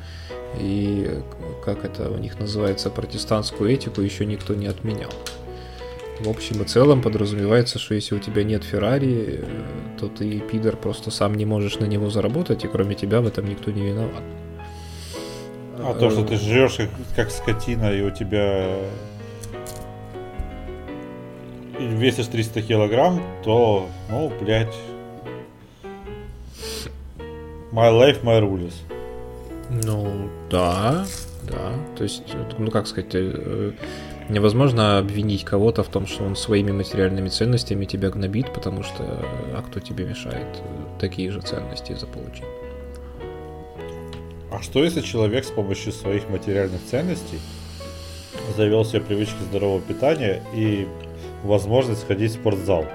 и, как это у них называется, протестантскую этику еще никто не отменял. В общем и целом подразумевается, что если у тебя нет Феррари, то ты, пидор, просто сам не можешь на него заработать, и кроме тебя в этом никто не виноват. А то, что ты жрешь как скотина, и у тебя... И весишь 300 килограмм, то, ну, блядь... My life, my rules. Ну, да. Да, то есть, ну как сказать, невозможно обвинить кого-то в том, что он своими материальными ценностями тебя гнобит, потому что, а кто тебе мешает такие же ценности заполучить? А что если человек с помощью своих материальных ценностей завел себе привычки здорового питания и возможность ходить в спортзал?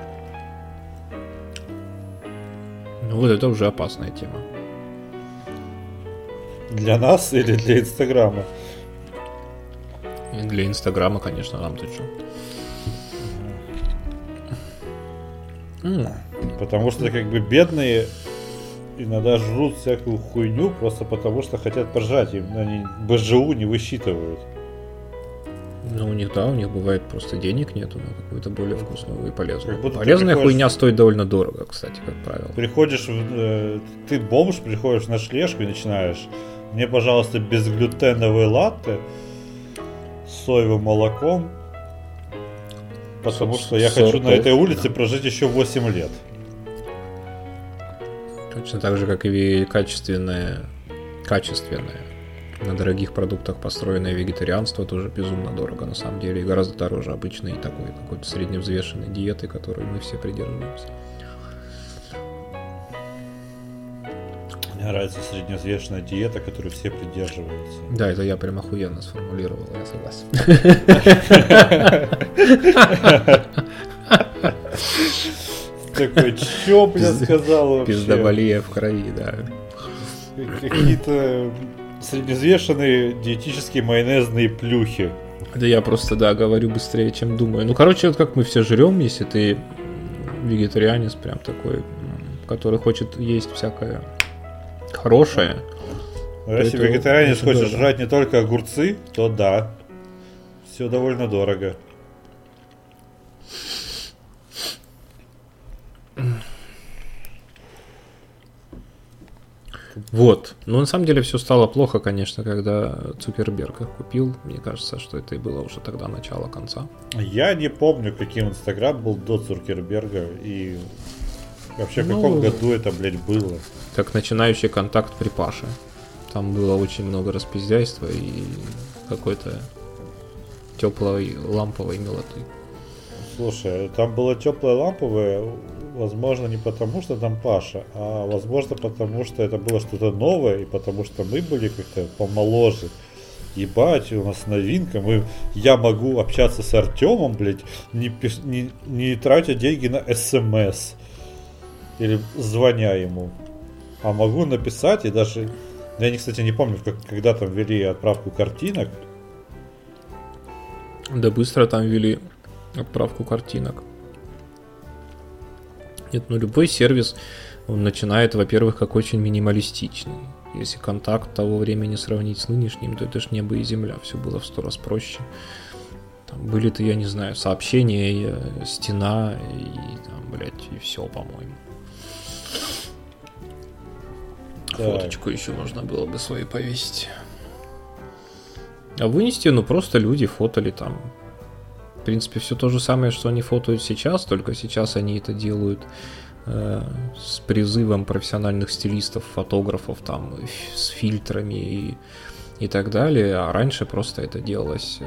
Ну вот это уже опасная тема. Для нас или для Инстаграма? И для Инстаграма, конечно, нам-то что? Потому что как бы бедные иногда жрут всякую хуйню просто потому, что хотят поржать. Им они БЖУ не высчитывают. Ну, у них, да, у них бывает просто денег нету на какую-то более вкусную и полезную. Полезная хуйня стоит довольно дорого, кстати, как правило. Приходишь, ты бомж, приходишь на шлешку и начинаешь: мне, пожалуйста, безглютеновые латте с соевым молоком, потому что я хочу на этой улице прожить еще 8 лет. Точно так же, как и качественное на дорогих продуктах построенное вегетарианство тоже безумно дорого на самом деле, и гораздо дороже обычной такой какой-то средневзвешенной диеты, которой мы все придерживаемся. Мне нравится средневзвешенная диета, которую все придерживаются. Да, это я прям охуенно сформулировал, я согласен. Такой, чё, бля, сказал вообще? Пиздоболия в крови, да. Какие-то средневзвешенные диетические майонезные плюхи. Да я просто, да, говорю быстрее, чем думаю. Ну, короче, вот как мы все жрем, если ты вегетарианец прям такой, который хочет есть всякое хорошее. А если вегетарианец хочет жрать не только огурцы, то да, все довольно дорого. Вот. Но на самом деле все стало плохо, конечно, когда Цукерберг их купил. Мне кажется, что это и было уже тогда начало конца. Я не помню, каким Инстаграм был до Цукерберга и вообще в каком году это, блядь, было. Как начинающий контакт при Паше. Там было очень много распиздяйства и какой-то теплой ламповой милоты. Слушай, там было теплое ламповое, возможно, не потому, что там Паша, а возможно, потому, что это было что-то новое, и потому, что мы были как-то помоложе. Ебать, у нас новинка, я могу общаться с Артемом, блядь, не тратя деньги на СМС или звоня ему, а могу написать и даже... Я, кстати, не помню, когда там ввели отправку картинок. Да быстро там ввели... отправку картинок. Нет, ну любой сервис, он начинает, во-первых, как очень минималистичный. Если контакт того времени сравнить с нынешним, то это ж небо и земля, все было в 100 раз проще. Там были-то, я не знаю, сообщения, стена и там, блядь, и все, по-моему. Да. Фоточку еще можно было бы свою повесить. А вынести, ну просто люди фотали там. В принципе, все то же самое, что они фотают сейчас, только сейчас они это делают с призывом профессиональных стилистов, фотографов, там, с фильтрами и так далее. А раньше просто это делалось.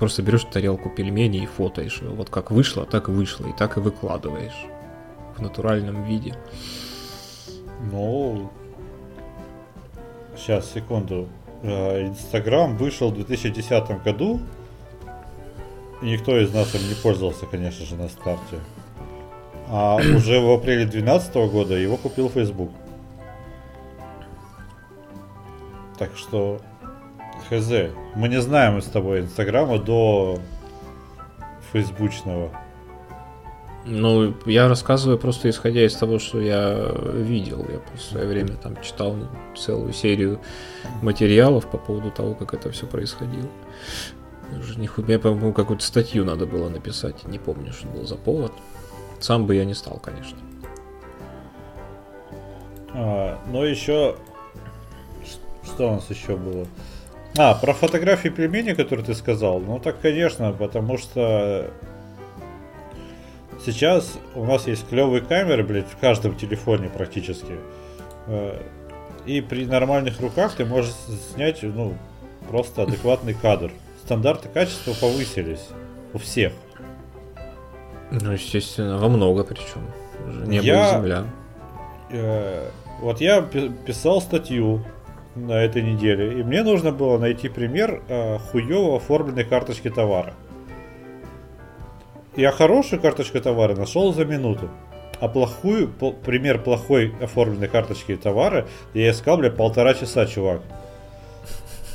Просто берешь тарелку пельменей и фотоешь. Вот как вышло, и так и выкладываешь в натуральном виде. Ну, сейчас, секунду. Инстаграм вышел в 2010 году. Никто из нас им не пользовался, конечно же, на старте. А уже в апреле 2012 года его купил Facebook. Так что, хз, мы не знаем с тобой Инстаграма до фейсбучного. Ну, я рассказываю просто исходя из того, что я видел. Я в свое время там читал целую серию материалов по поводу того, как это все происходило. Я, по-моему, какую-то статью надо было написать. Не помню, что был за повод. Сам бы я не стал, конечно. Но еще... Что у нас еще было? Про фотографии пельменей, которые ты сказал. Ну так, конечно, потому что... Сейчас у нас есть клевые камеры, блядь, в каждом телефоне практически. И при нормальных руках ты можешь снять, просто адекватный кадр. Стандарты качества повысились у всех. Ну, естественно, во много причем. Небо и земля. Вот я писал статью на этой неделе, и мне нужно было найти пример хуёво оформленной карточки товара. Я хорошую карточку товара нашел за минуту, а плохую, пример плохой оформленной карточки товара я искал, бля, 1,5 часа, чувак.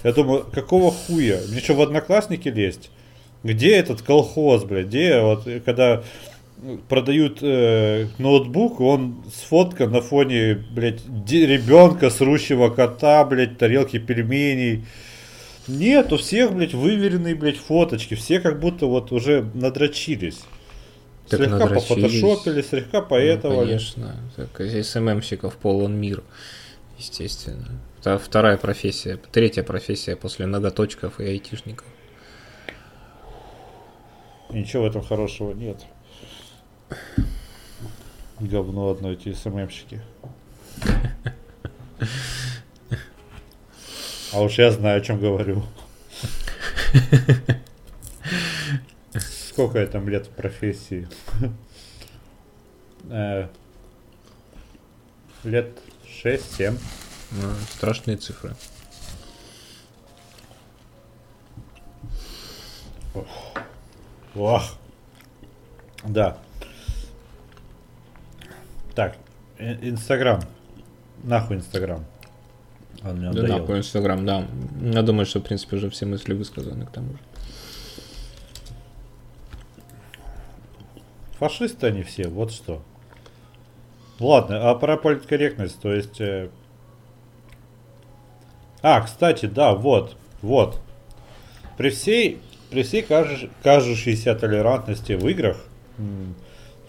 Я думаю, какого хуя? Мне что, в Одноклассники лезть? Где этот колхоз, бля? Где вот, когда продают ноутбук, он сфоткан на фоне, блядь, ребенка, срущего кота, блядь, тарелки пельменей. Нет, у всех, блядь, выверенные, блядь, фоточки. Все как будто вот уже надрочились. Так слегка надрочились. Пофотошопили, слегка поэтовали. Ну, конечно, так, СММщиков полон мир, естественно. Это вторая профессия, третья профессия после ноготочков и айтишников. Ничего в этом хорошего нет. Говно одно эти СММщики. А уж я знаю, о чем говорю. Сколько я там лет в профессии? Лет 6-7. Страшные цифры. Ох. Да. Так, Инстаграм. Нахуй Инстаграм. Он мне надоел. Да, нахуй Инстаграм, да. Я думаю, что, в принципе, уже все мысли высказаны к тому же. Фашисты они все, вот что. Ладно, а про политкорректность, то есть... А, кстати, да, вот. При всей кажущейся толерантности в играх,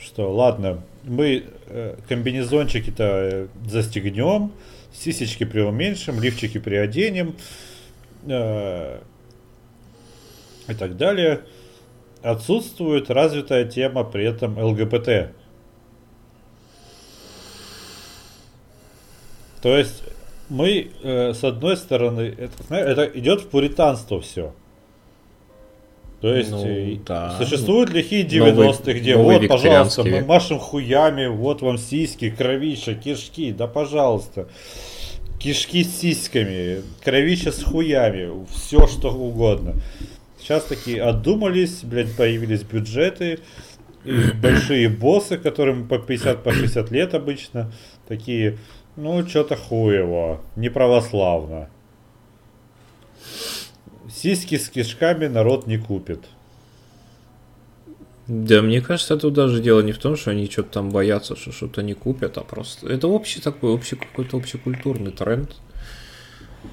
что, ладно, мы комбинезончики-то застегнем, сисечки приуменьшим, лифчики приоденем и так далее. Отсутствует развитая тема при этом ЛГБТ. То есть мы, с одной стороны, это идет в пуританство все. То есть, ну, да. Существуют лихие 90-х, где вот, пожалуйста, мы машем хуями, вот вам сиськи, кровища, кишки, да пожалуйста. Кишки с сиськами, кровища с хуями, все что угодно. Сейчас такие отдумались, блядь, появились бюджеты, большие боссы, которым по 50-60 лет обычно, такие, ну, что-то хуево, неправославно. Сиськи с кишками народ не купит. Да, мне кажется, тут даже дело не в том, что они что-то там боятся, что что-то не купят, а просто... Это общий такой, какой-то общекультурный тренд.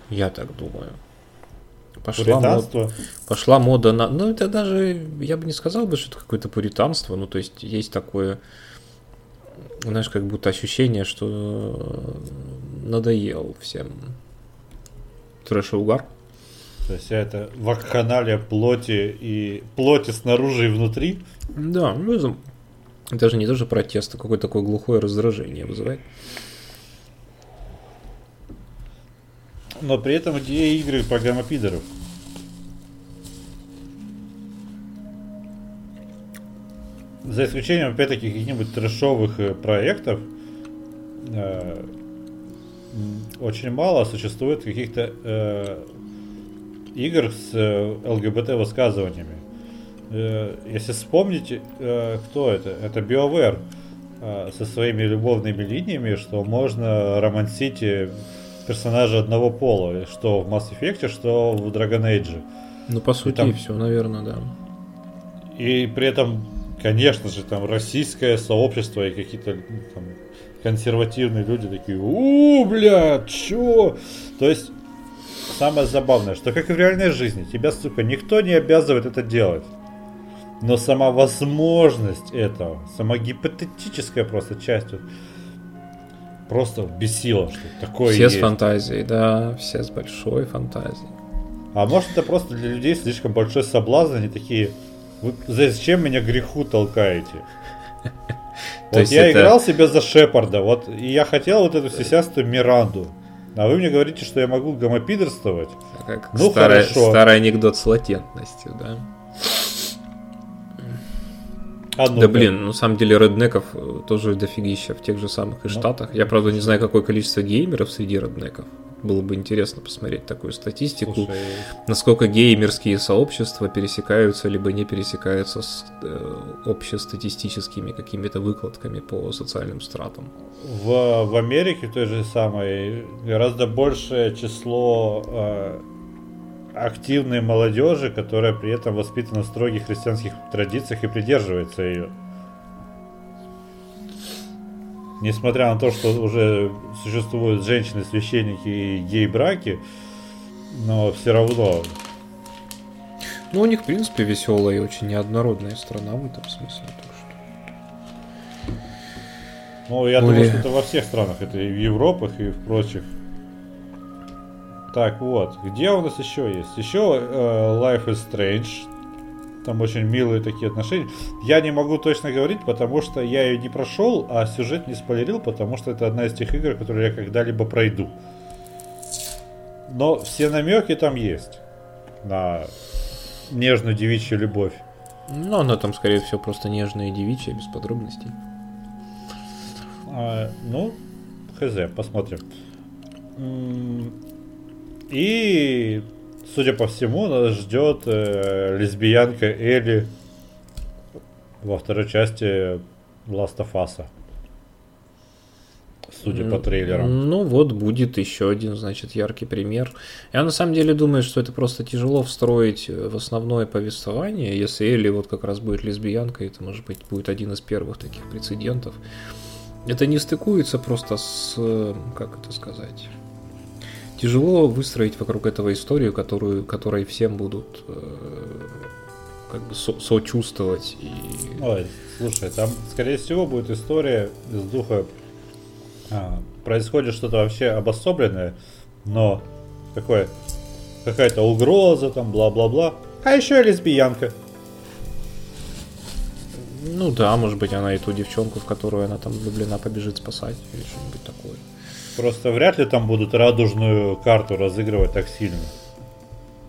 Я так думаю. Пошла мода на... Ну, это даже... Я бы не сказал, что это какое-то пуританство. Ну, то есть, есть такое... Знаешь, как будто ощущение, что надоел всем трэш-угар. То есть это вакханалия плоти и плоти снаружи и внутри. Да, ну это же не тоже протест, а какое-то такое глухое раздражение вызывает. Но при этом где игры про гомопидоров? За исключением, опять-таки, каких-нибудь трэшовых проектов, очень мало существует каких-то... игр с ЛГБТ-высказываниями. Если вспомните, кто это? Это BioWare со своими любовными линиями, что можно романсить персонажа одного пола, что в Mass Effect, что в Dragon Age. Ну, по сути, там... все, наверное, да. И при этом, конечно же, там российское сообщество и какие-то там консервативные люди такие, бля, чё? То есть самое забавное, что как и в реальной жизни, тебя, сука, никто не обязывает это делать. Но сама возможность этого, сама гипотетическая просто часть вот, просто бесила, что такое все есть. Все с фантазией, да, все с большой фантазией. А может это просто для людей слишком большой соблазн, они такие, вы зачем меня греху толкаете? Вот я играл себе за Шепарда, вот, и я хотел вот эту сисястую Миранду. А вы мне говорите, что я могу гомопидорствовать? Как ну старый, хорошо. Старый анекдот с латентностью, да? А ну да блин, на самом деле реднеков тоже дофигища в тех же самых и штатах. Я, правда, не знаю, какое количество геймеров среди реднеков. Было бы интересно посмотреть такую статистику. Слушай, насколько геймерские сообщества пересекаются, либо не пересекаются с общестатистическими какими-то выкладками по социальным стратам. В Америке той же самой гораздо большее число активной молодежи, которая при этом воспитана в строгих христианских традициях и придерживается ее. Несмотря на то, что уже существуют женщины-священники и гей-браки, но все равно. Ну, у них, в принципе, веселая и очень неоднородная страна в этом смысле. Что... Ну, я думаю, что это во всех странах. Это и в Европах, и в прочих. Так, вот. Где у нас еще есть? Еще Life is Strange. Там очень милые такие отношения. Я не могу точно говорить, потому что я ее не прошел, а сюжет не спойлерил, потому что это одна из тех игр, которые я когда-либо пройду. Но все намеки там есть. На нежную девичью любовь. Ну, она там, скорее всего, просто нежная и девичья, без подробностей. Ну, хз, посмотрим. И, судя по всему, нас ждет лесбиянка Элли во второй части Last of Us. Судя по трейлерам. Ну вот, будет еще один, значит, яркий пример. Я на самом деле думаю, что это просто тяжело встроить в основное повествование. Если Элли вот как раз будет лесбиянкой, это, может быть, будет один из первых таких прецедентов. Это не стыкуется просто с... Как это сказать... Тяжело выстроить вокруг этого историю, которой всем будут как бы сочувствовать. И... Ой, слушай, там, скорее всего, будет история из духа происходит что-то вообще обособленное, но такое какая-то угроза, там, бла-бла-бла. А еще и лесбиянка. Ну да, может быть, она и ту девчонку, в которую она там влюблена, побежит спасать или что-нибудь такое. Просто вряд ли там будут радужную карту разыгрывать так сильно.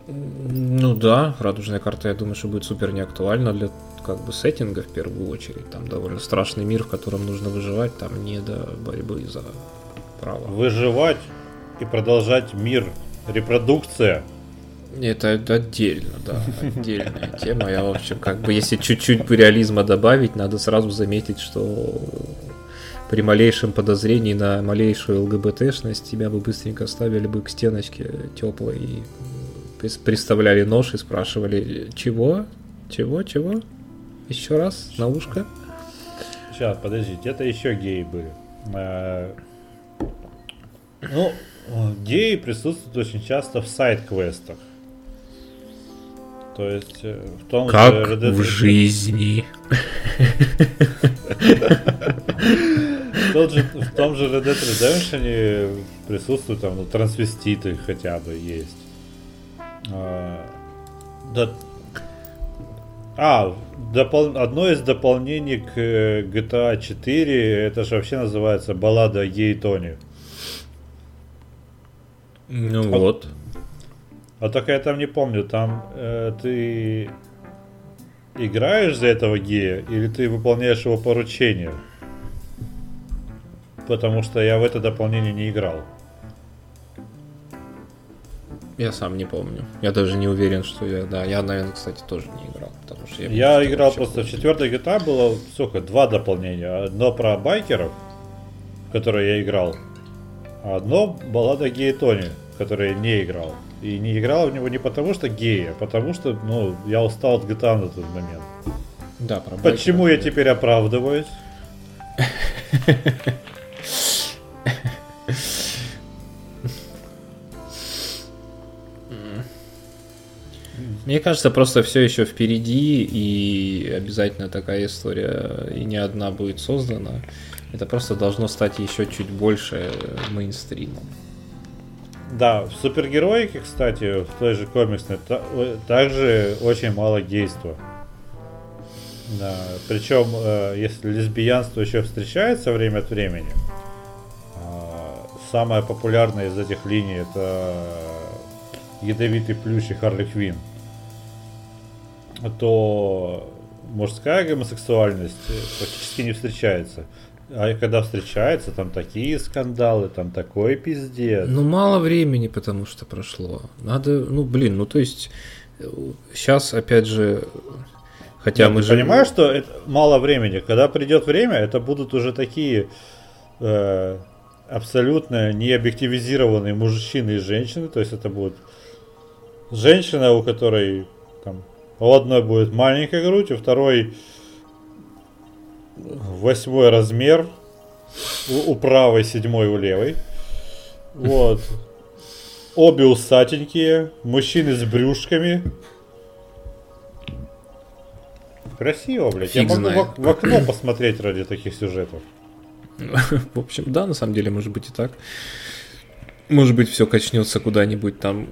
Ну да, радужная карта, я думаю, что будет супер неактуальна для как бы сеттинга в первую очередь. Там довольно страшный мир, в котором нужно выживать, там не до борьбы за право. Выживать и продолжать мир. Репродукция. Это отдельно, да, отдельная тема. Я, в общем, как бы, если чуть-чуть реализма добавить, надо сразу заметить, что... При малейшем подозрении на малейшую ЛГБТшность тебя бы быстренько ставили бы к стеночке теплой и приставляли нож и спрашивали: чего? Чего? Чего? Еще раз, на ушко. Сейчас, подождите, это еще геи были. Ну, геи присутствуют очень часто в сайд-квестах. То есть в том, как же Red Dead в жизни. В том же Red Dead Redemption присутствуют там, ну, трансвеститы хотя бы есть. Одно из дополнений к GTA 4, это же вообще называется баллада о гей Тони. Ну вот. А только я там не помню, там ты играешь за этого гея или ты выполняешь его поручение? Потому что я в это дополнение не играл. Я сам не помню. Я даже не уверен, что я... Да, я, наверное, кстати, тоже не играл. Потому что я играл просто в 4-й GTA было, сука, два дополнения. Одно про байкеров, в которое я играл. А одно баллада гея Тони, в которое я не играл. И не играл в него не потому что гея, а потому что, ну, я устал от GTA на тот момент. Да, про байкеров. Почему я теперь оправдываюсь? Мне кажется, просто все еще впереди, и обязательно такая история и не одна будет создана. Это просто должно стать еще чуть больше мейнстримом. Да, в супергероике, кстати, в той же комиксной, также очень мало гейства. Да. Причем, если лесбиянство еще встречается время от времени, самая популярная из этих линий — это Ядовитый плющ и Харли Квин, то мужская гомосексуальность практически не встречается. А когда встречается, там такие скандалы, там такой пиздец. Ну, мало времени, потому что прошло. Надо, то есть, сейчас, опять же, хотя нет, мы же... Понимаешь, что это мало времени. Когда придет время, это будут уже такие абсолютно необъективизированные мужчины и женщины. То есть, это будет женщина, у которой, там, у одной будет маленькая грудь, у второй... 8 размер, у правой 7, у левой. Вот. Обе усатенькие, мужчины с брюшками. Красиво, блядь. Фиг я могу в окно посмотреть ради таких сюжетов. В общем, да, на самом деле, может быть и так. Может быть, все качнется куда-нибудь там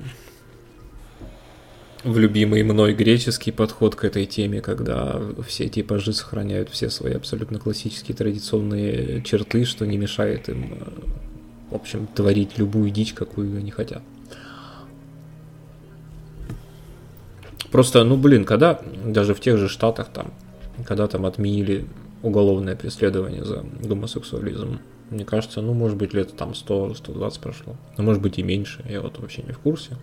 в любимый мной греческий подход к этой теме, когда все типажи сохраняют все свои абсолютно классические традиционные черты, что не мешает им, в общем, творить любую дичь, какую они хотят. Просто, когда даже в тех же Штатах там, когда там отменили уголовное преследование за гомосексуализм, мне кажется, может быть, лет там 100-120 прошло, может быть и меньше, я вообще не в курсе.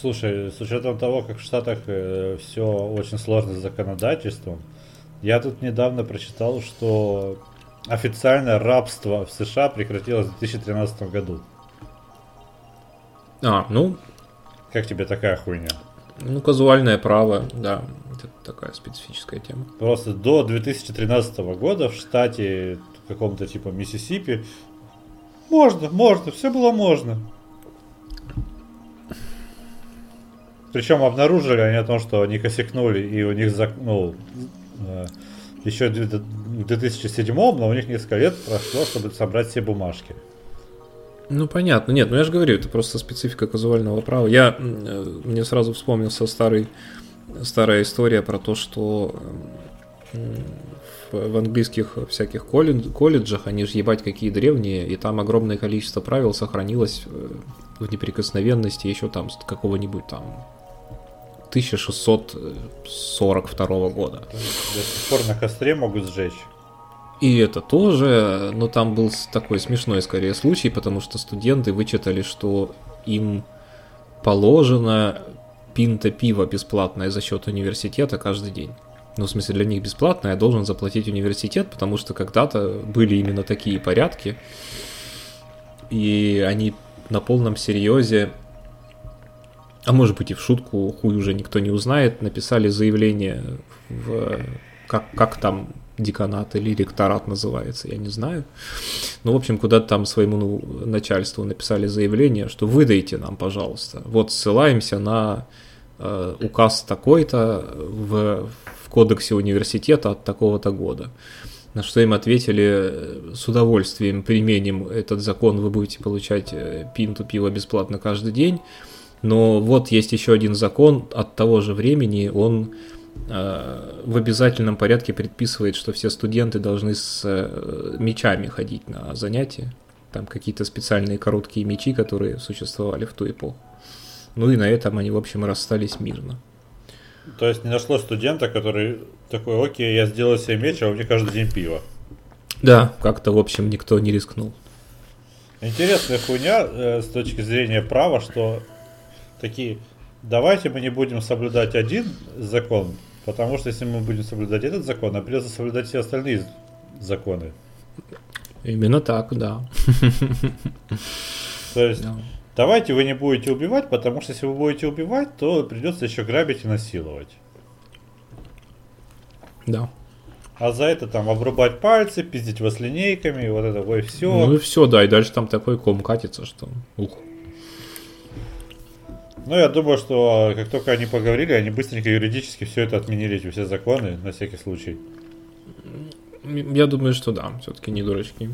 Слушай, с учетом того, как в Штатах все очень сложно с законодательством, я тут недавно прочитал, что официально рабство в США прекратилось в 2013 году. Как тебе такая хуйня? Казуальное право, да, это такая специфическая тема. Просто до 2013 года в штате каком-то типа Миссисипи можно, все было можно. Причем обнаружили они о том, что они косякнули, и у них, еще в 2007, но у них несколько лет прошло, чтобы собрать все бумажки. Понятно. Нет, я же говорю, это просто специфика казуального права. Мне сразу вспомнился старая история про то, что в английских всяких колледжах, они же ебать какие древние, и там огромное количество правил сохранилось в неприкосновенности еще там с какого-нибудь там 1642 года. До сих пор на костре могут сжечь. И это тоже, но там был такой смешной скорее случай, потому что студенты вычитали, что им положено пинта пива бесплатное за счет университета каждый день. В смысле, для них бесплатно, я должен заплатить университет, потому что когда-то были именно такие порядки, и они на полном серьезе, а может быть и в шутку, хуй уже никто не узнает, написали заявление в... как там деканат или ректорат называется, я не знаю. В общем, куда-то там своему начальству написали заявление, что выдайте нам, пожалуйста. Вот ссылаемся на указ такой-то в кодексе университета от такого-то года. На что им ответили: с удовольствием применим этот закон, вы будете получать пинту пива бесплатно каждый день, но вот есть еще один закон от того же времени, он в обязательном порядке предписывает, что все студенты должны с мечами ходить на занятия, там какие-то специальные короткие мечи, которые существовали в ту эпоху. И на этом они, в общем, расстались мирно. То есть не нашло студента, который такой: окей, я сделал себе меч, а у меня каждый день пиво. Да, как-то, в общем, никто не рискнул. Интересная хуйня с точки зрения права, что такие: давайте мы не будем соблюдать один закон, потому что если мы будем соблюдать этот закон, нам придется соблюдать все остальные законы. Именно так, да. То есть... Да. Давайте вы не будете убивать, потому что если вы будете убивать, то придется еще грабить и насиловать. Да. А за это там обрубать пальцы, пиздить вас линейками, вот это вот и все. И все, да, и дальше там такой ком катится, что... Ух. Я думаю, что как только они поговорили, они быстренько юридически все это отменили, эти все законы, на всякий случай. Я думаю, что да, все-таки не дурачки.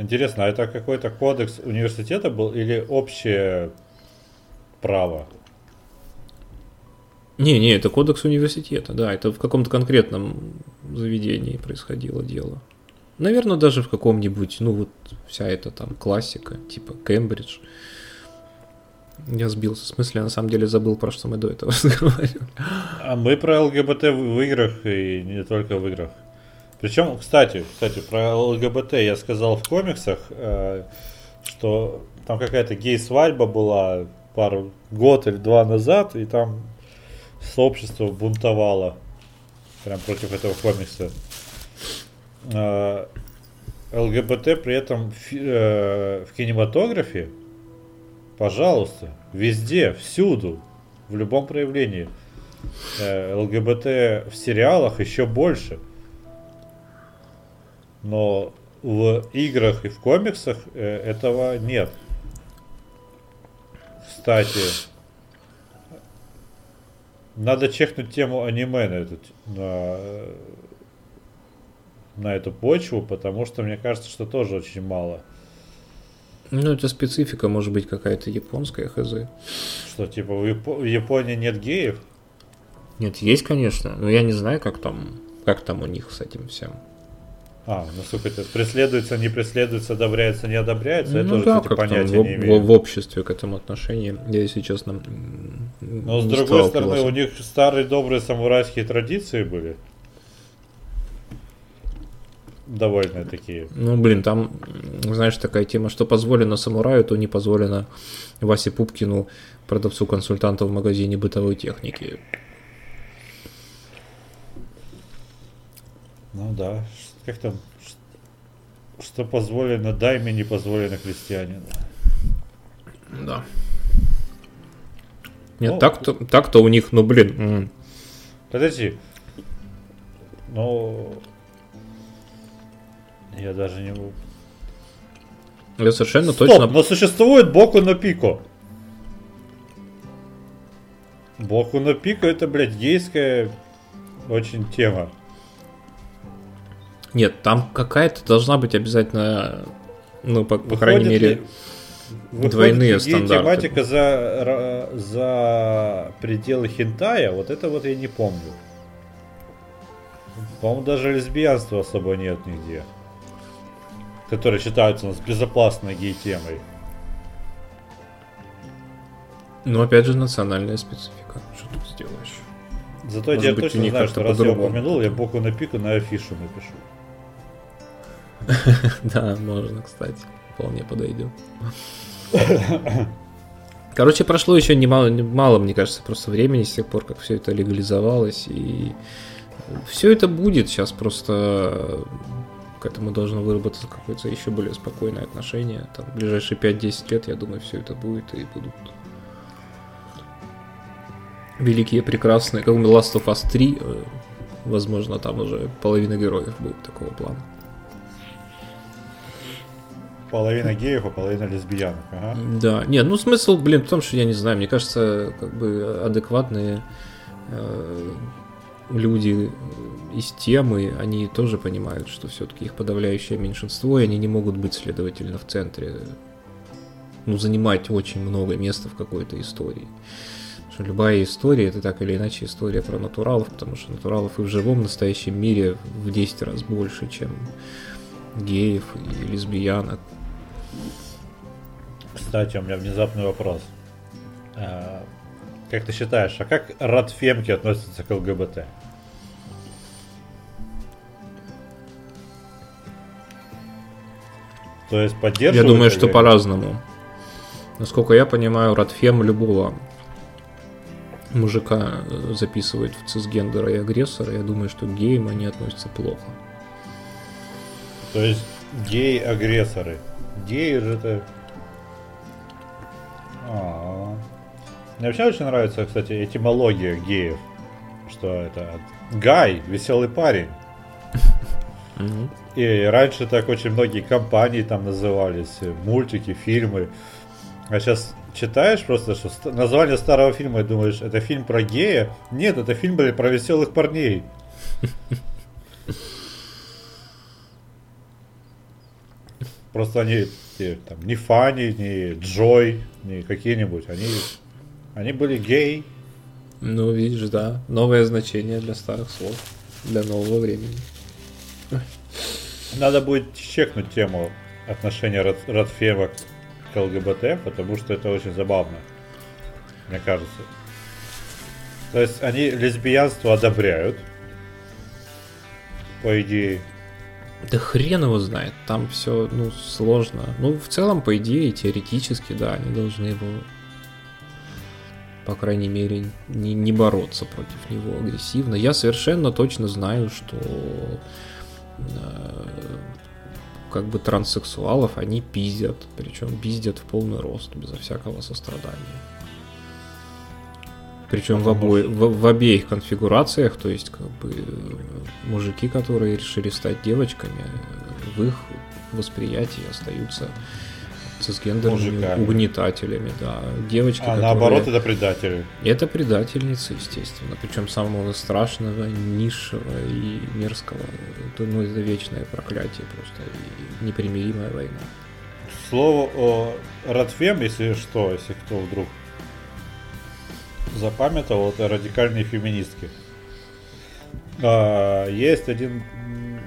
Интересно, а это какой-то кодекс университета был или общее право? Не, это кодекс университета, да, это в каком-то конкретном заведении происходило дело. Наверное, даже в каком-нибудь, ну вот вся эта там классика, типа Кембридж. Я сбился, в смысле, я на самом деле забыл, про что мы до этого разговаривали. А мы про ЛГБТ в играх и не только в играх. Причем, кстати, про ЛГБТ я сказал в комиксах, что там какая-то гей-свадьба была пару год или два назад, и там сообщество бунтовало прям против этого комикса. ЛГБТ при этом в кинематографе, пожалуйста, везде, всюду, в любом проявлении. ЛГБТ в сериалах еще больше. Но в играх и в комиксах этого нет. Кстати, надо чекнуть тему аниме на эту почву, потому что мне кажется, что тоже очень мало. Ну, это специфика, может быть, какая-то японская, хз. Что, типа, в Японии нет геев? Нет, есть, конечно, но я не знаю, как там у них с этим всем. А, ну, сука, это преследуется, не преследуется, одобряется, не одобряется, ну, это да, уже, кстати, понятия не имею. В обществе к этому отношению, я, если честно, но, с другой стороны, у них старые добрые самурайские традиции были. Довольно такие. Ну, блин, там, знаешь, такая тема, что позволено самураю, то не позволено Васе Пупкину, продавцу-консультанту в магазине бытовой техники. Ну да, как там, что позволено дайме, не позволено крестьянину. Да. Нет, ну, так-то у них, ну, блин. Подожди. Ну... Я даже не... Я совершенно точно... но существует Боку на пику. Боку на пику — это, блядь, гейская очень тема. Нет, там какая-то должна быть обязательно, ну, по крайней мере, двойные стандарты. Тематика за пределы хентая, вот это вот я не помню. По-моему, даже лесбиянства особо нет нигде. Которые считаются у нас безопасной гей-темой. Но опять же национальная специфика. Что тут сделаешь? Зато может я быть, точно знаю, что раз по-другому. Я упомянул, я Боку на пику на афишу напишу. Да, можно, кстати. Вполне подойдет. Короче, прошло еще немало, мне кажется, просто времени с тех пор, как все это легализовалось. И все это будет сейчас просто... К этому должно выработаться какое-то еще более спокойное отношение. Там, в ближайшие 5-10 лет, я думаю, все это будет и будут великие, прекрасные. Как у Last of Us 3, возможно, там уже половина героев будет такого плана. Половина геев, а половина лесбиянок. Ага. Да, нет, ну смысл, блин, в том, что я не знаю, мне кажется, как бы адекватные... люди из темы, они тоже понимают, что все-таки их подавляющее меньшинство, и они не могут быть, следовательно, в центре, ну, занимать очень много места в какой-то истории. Потому что любая история, это так или иначе история про натуралов, потому что натуралов и в живом настоящем мире в 10 раз больше, чем геев и лесбиянок. Кстати, у меня внезапный вопрос. Как ты считаешь, а как радфемки относятся к ЛГБТ? То есть поддерживают? Я думаю, что по-разному. Насколько я понимаю, радфем любого мужика записывает в цисгендера и агрессора. Я думаю, что к геям они относятся плохо. То есть гей-агрессоры. Геи же это... Мне вообще очень нравится, кстати, этимология геев. Что это? Гай, веселый парень. И раньше так очень многие компании там назывались, мультики, фильмы. А сейчас читаешь просто, что название старого фильма и думаешь, это фильм про гея? Нет, это фильм про веселых парней. Просто они там, не Фанни, не Джой, не какие-нибудь. Они были гей. Ну, видишь, да. Новое значение для старых слов. Для нового времени. Надо будет чекнуть тему отношения родфевок к ЛГБТ, потому что это очень забавно, мне кажется. То есть они лесбиянство одобряют, по идее. Да хрен его знает, там все, ну, сложно. Ну, в целом, по идее, теоретически, да, они должны бы, по крайней мере, не бороться против него агрессивно. Я совершенно точно знаю, что как бы транссексуалов они пиздят, причем пиздят в полный рост, безо всякого сострадания. Причем в обеих конфигурациях, то есть как бы мужики, которые решили стать девочками, в их восприятии остаются цисгендерными мужиками, угнетателями, да. Девочки, а которые... наоборот, это предатели. Это предательницы, естественно. Причем самого страшного, низшего и мерзкого. Ну, это вечное проклятие просто и непримиримая война. К слову о Радфем, если что, если кто вдруг запамятовал, это радикальные феминистки. Есть один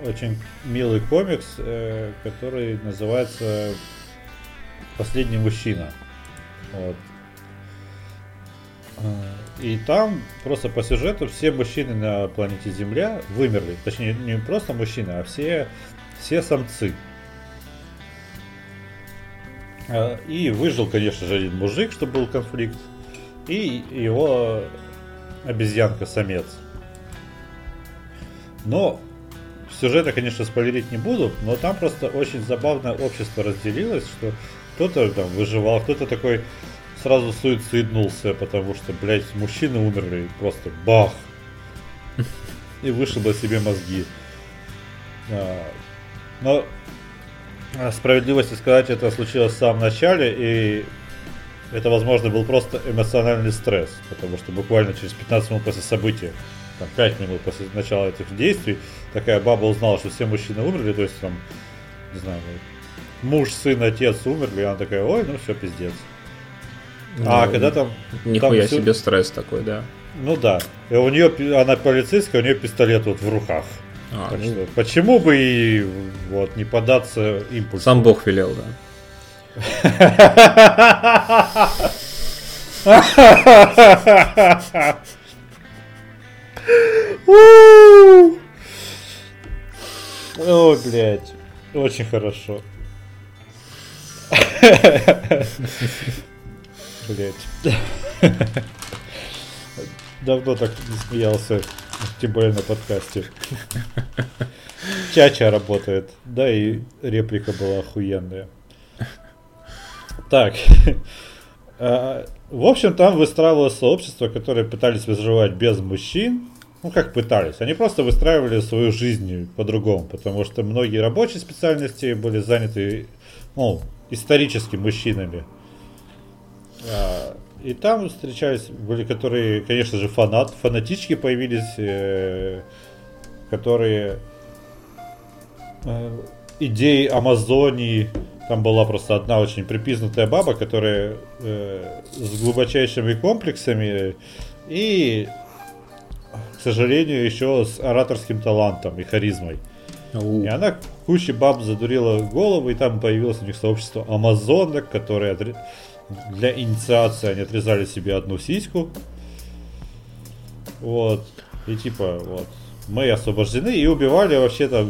очень милый комикс, который называется «Последний мужчина». Вот. И там просто по сюжету все мужчины на планете Земля вымерли. Точнее, не просто мужчины, а все самцы. И выжил, конечно же, один мужик, чтобы был конфликт. И его обезьянка-самец. Но сюжета, конечно, спойлерить не буду, но там просто очень забавное общество разделилось, что кто-то там выживал, кто-то такой сразу суициднулся, потому что, блядь, мужчины умерли, просто бах! И вышибло себе мозги. Но справедливости сказать, это случилось в самом начале, и это, возможно, был просто эмоциональный стресс, потому что буквально через 15 минут после события, там 5 минут после начала этих действий, такая баба узнала, что все мужчины умерли, то есть там, не знаю, муж, сын, отец умерли, и она такая, ой, ну все, пиздец. Ну, а когда там... Нихуя там все... себе стресс такой, да. Ну да. И у нее, она полицейская, у нее пистолет вот в руках. Так что, почему бы и вот не поддаться импульсу? Сам Бог велел, да. О, блядь, очень хорошо. Блядь. Давно так не смеялся, тем более на подкасте. Чача работает, да и реплика была охуенная. Так, в общем, там выстраивалось сообщество, которые пытались выживать без мужчин. Ну, как пытались, они просто выстраивали свою жизнь по-другому, потому что многие рабочие специальности были заняты, ну, исторически мужчинами. И там встречались, были, которые, конечно же, фанатички появились, которые идеи Амазонии... Там была просто одна очень припизнутая баба, которая с глубочайшими комплексами и, к сожалению, еще с ораторским талантом и харизмой. И она куче баб задурила голову, и там появилось у них сообщество амазонок, которые для инициации они отрезали себе одну сиську. Вот. И типа вот. Мы освобождены и убивали вообще-то,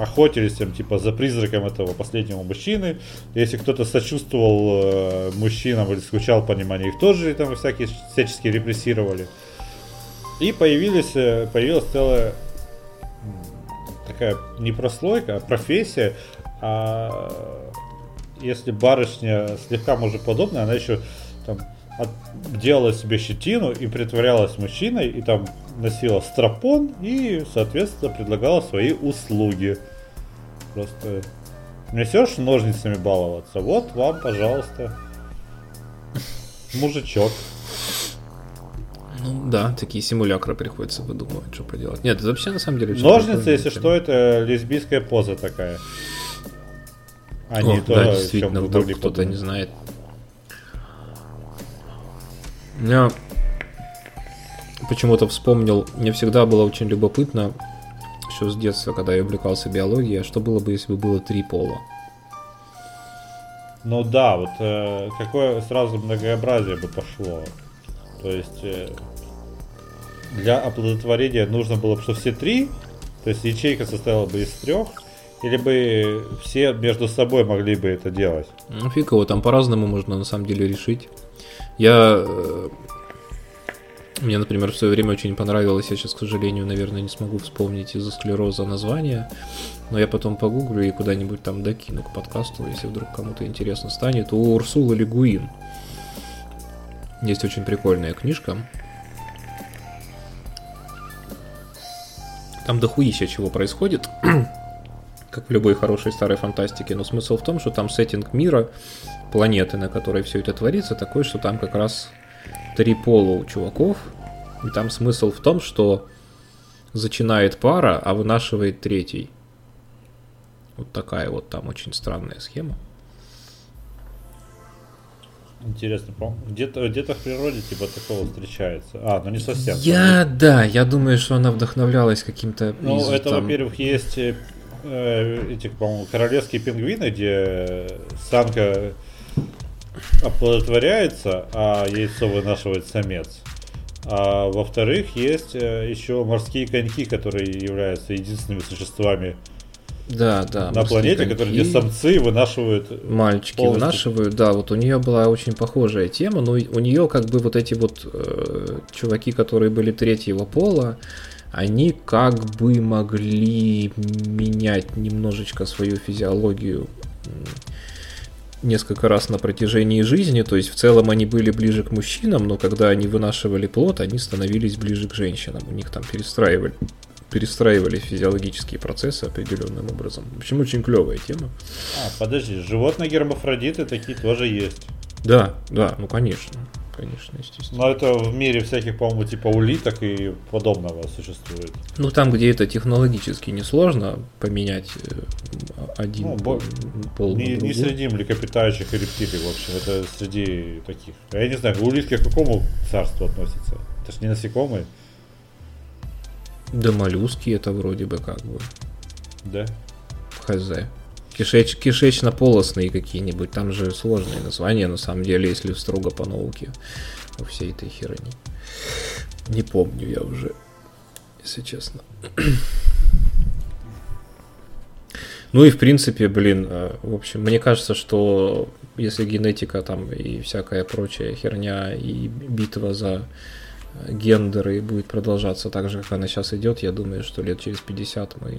охотились там, типа, за призраком этого последнего мужчины. Если кто-то сочувствовал мужчинам или скучал по ним, они их тоже там всякие всячески репрессировали. И появилась целая такая не прослойка, а профессия. А если барышня слегка мужеподобная, она еще там делала себе щетину и притворялась мужчиной, и там носила стропон и, соответственно, предлагала свои услуги. Просто несешь ножницами баловаться? Вот вам, пожалуйста, мужичок. Ну да, такие симулякры приходится выдумывать, что поделать. Нет, это вообще на самом деле... Ножницы, если что, это лесбийская поза такая. Они да, действительно, вдруг кто-то не знает. Я почему-то вспомнил, мне всегда было очень любопытно, еще с детства, когда я увлекался биологией, а что было бы, если бы было три пола? Ну да, вот какое сразу многообразие бы пошло. То есть для оплодотворения нужно было бы, что все три, то есть ячейка состояла бы из трех, или бы все между собой могли бы это делать. Ну фиг его, там по-разному можно на самом деле решить. Мне, например, в свое время очень понравилось, я сейчас, к сожалению, наверное, не смогу вспомнить из-за склероза название, но я потом погуглю и куда-нибудь там докину к подкасту, если вдруг кому-то интересно станет. У Урсулы Ле Гуин есть очень прикольная книжка. Там дохуища чего происходит, как в любой хорошей старой фантастике, но смысл в том, что там сеттинг мира, планеты, на которой все это творится, такой, что там как раз три пола у чуваков, и там смысл в том, что зачинает пара, а вынашивает третий. Вот такая вот там очень странная схема. Интересно, по-моему, где-то в природе типа такого встречается. А, ну не совсем. Я думаю, что она вдохновлялась каким-то... Ну, это, там... во-первых, есть эти, по-моему, королевские пингвины, где самка оплодотворяется, а яйцо вынашивает самец. А во-вторых, есть еще морские коньки, которые являются единственными существами на планете, коньки, которые, где самцы вынашивают. Мальчики полностью вынашивают, да, вот у нее была очень похожая тема, но у нее как бы вот эти вот чуваки, которые были третьего пола, они как бы могли менять немножечко свою физиологию несколько раз на протяжении жизни, то есть в целом они были ближе к мужчинам, но когда они вынашивали плод, они становились ближе к женщинам, у них там перестраивали физиологические процессы определенным образом. В общем, очень клевая тема. Подожди, животные гермафродиты такие тоже есть? Да, ну конечно, естественно. Но это в мире всяких, по-моему, типа улиток и подобного существует. Ну, там, где это технологически несложно поменять один пол. Не среди млекопитающих и рептилий, в общем, это среди таких. Я не знаю, улитки к какому царству относятся? Это ж не насекомые. Да моллюски это вроде бы как бы. Да? Хз. Кишечно-полостные какие-нибудь, там же сложные названия, на самом деле, если строго по науке у всей этой херни. Не помню я уже, если честно. Ну и в принципе, в общем, мне кажется, что если генетика там и всякая прочая херня, и битва за гендеры будет продолжаться так же, как она сейчас идет, я думаю, что лет через 50 мы...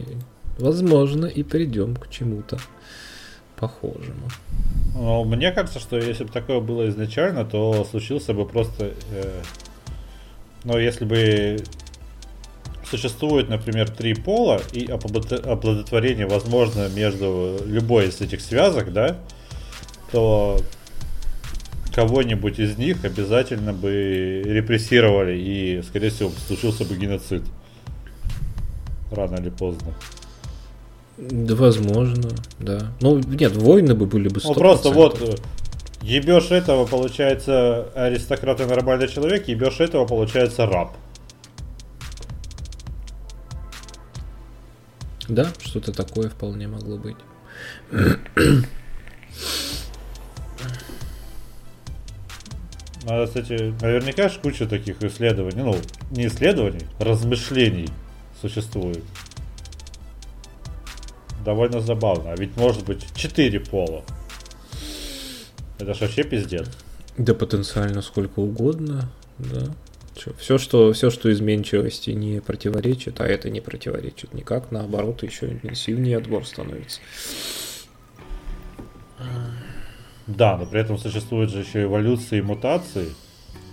возможно, и перейдем к чему-то похожему. Но мне кажется, что если бы такое было изначально, то случился бы просто... если бы существует, например, три пола, и оплодотворение возможно между любой из этих связок, да, то кого-нибудь из них обязательно бы репрессировали, и, скорее всего, случился бы геноцид. Рано или поздно. Да, возможно, да. Ну, нет, войны бы были бы 100%. Ну, просто вот, ебешь этого, получается аристократ и нормальный человек, ебешь этого, получается раб. Да, что-то такое вполне могло быть. Кстати, наверняка ж куча таких исследований, не исследований, размышлений существует. Довольно забавно. А ведь может быть 4 пола. Это ж вообще пиздец. Да потенциально сколько угодно. Да. Все, что изменчивости не противоречит, а это не противоречит никак. Наоборот, еще интенсивнее отбор становится. Да, но при этом существуют же еще эволюции и мутации.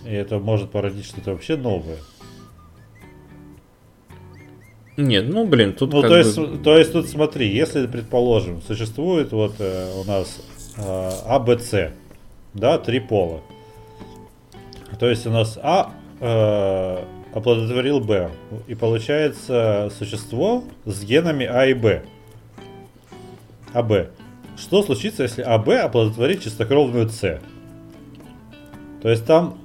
И это может породить что-то вообще новое. Нет, тут то есть тут смотри, если, предположим, существует вот у нас А, Б, С, да, три пола. То есть у нас А оплодотворил Б, и получается существо с генами А и Б. АБ. Что случится, если АБ оплодотворит чистокровную С? То есть там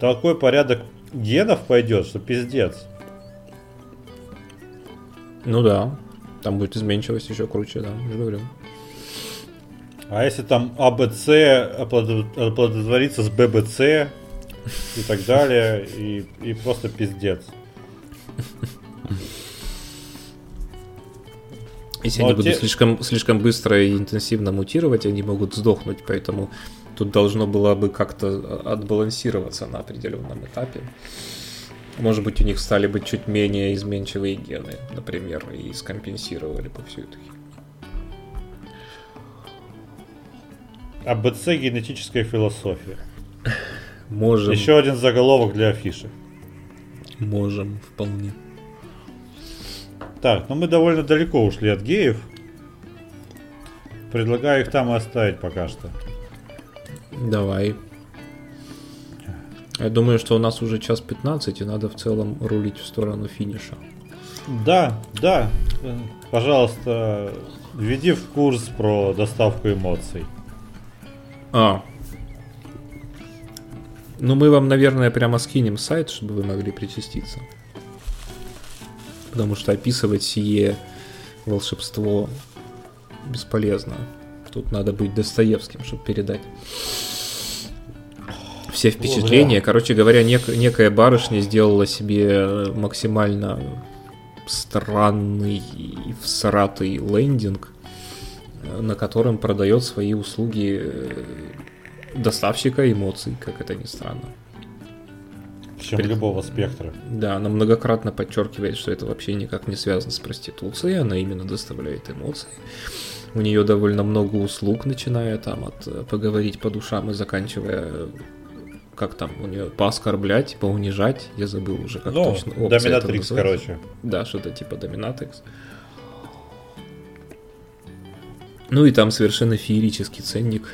такой порядок генов пойдет, что пиздец. Ну да, там будет изменчивость еще круче, да, я же говорю. А если там АБЦ оплодотворится с ББЦ и так далее, и просто пиздец. Если они будут слишком быстро и интенсивно мутировать, они могут сдохнуть, поэтому тут должно было бы как-то отбалансироваться на определенном этапе. Может быть, у них стали бы чуть менее изменчивые гены, например, и скомпенсировали бы всю эту химию. АБЦ генетическая философия. Можем. Еще один заголовок для афиши. Можем, вполне. Так, ну мы довольно далеко ушли от геев. Предлагаю их там и оставить пока что. Давай. Я думаю, что у нас уже 1:15, и надо в целом рулить в сторону финиша. Да, да. Пожалуйста, введи в курс про доставку эмоций. Ну мы вам, наверное, прямо скинем сайт, чтобы вы могли причаститься. Потому что описывать сие волшебство бесполезно. Тут надо быть Достоевским, чтобы передать все впечатления. О, да. Короче говоря, некая барышня сделала себе максимально странный и всратый лендинг, на котором продает свои услуги доставщика эмоций, как это ни странно. Причем любого спектра. Да, она многократно подчеркивает, что это вообще никак не связано с проституцией, она именно доставляет эмоции. У нее довольно много услуг, начиная там от поговорить по душам и заканчивая, как там, у нее пооскорблять, поунижать, я забыл уже, как точно. Доминатрикс, короче. Да, что-то типа доминатрикс. Ну и там совершенно феерический ценник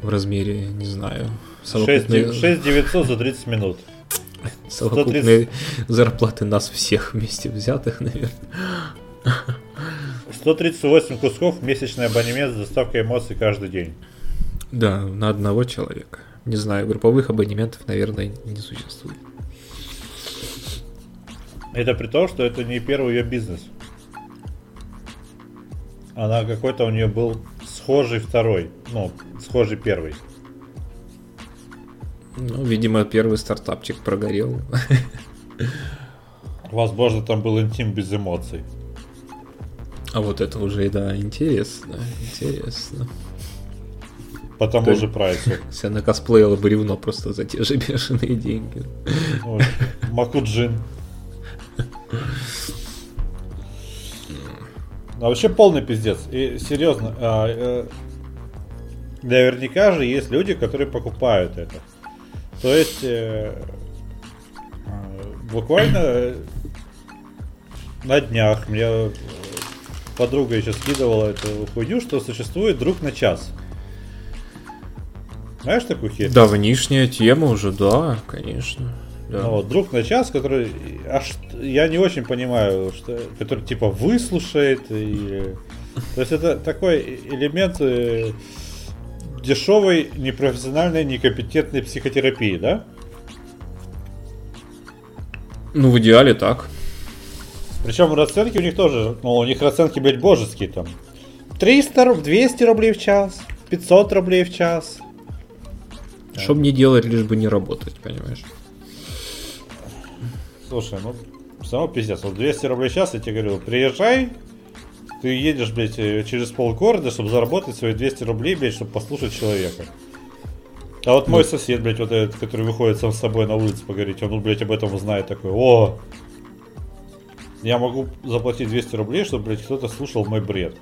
в размере, не знаю, совокупные... 6900 за 30 минут. Совокупные 130... зарплаты нас всех вместе взятых, наверное. 138 кусков, месячный абонемент с доставкой эмоций каждый день. Да, на одного человека. Не знаю, групповых абонементов, наверное, не существует. Это при том, что это не первый ее бизнес. Она какой-то, у нее был схожий второй, схожий первый. Ну, видимо, первый стартапчик прогорел. Возможно, там был интим без эмоций. А вот это уже, да, интересно. По тому же прайсу. Если она косплеила бревно просто за те же бешеные деньги. Ой, Макуджин. А вообще полный пиздец. И серьезно, наверняка же есть люди, которые покупают это. То есть буквально на днях мне подруга еще скидывала эту хуйню, что существует друг на час. Знаешь такую херню? Да, внешняя тема уже, да, конечно. Да. Вот, друг на час, который я не очень понимаю, что, который типа выслушает. И, то есть это такой элемент дешевой, непрофессиональной, некомпетентной психотерапии, да? Ну, в идеале так. Причем расценки у них тоже, у них расценки, блядь, божеские там. 300, 200 рублей в час, 500 рублей в час. Что мне делать, лишь бы не работать, понимаешь? Слушай, все равно пиздец. Вот 200 рублей в час, я тебе говорю, приезжай, ты едешь, блядь, через полгорода, чтобы заработать свои 200 рублей, блядь, чтобы послушать человека. А вот мой сосед, блядь, вот этот, который выходит сам с собой на улицу поговорить, он, блядь, об этом узнает такой, я могу заплатить 200 рублей, чтобы, блядь, кто-то слушал мой бред.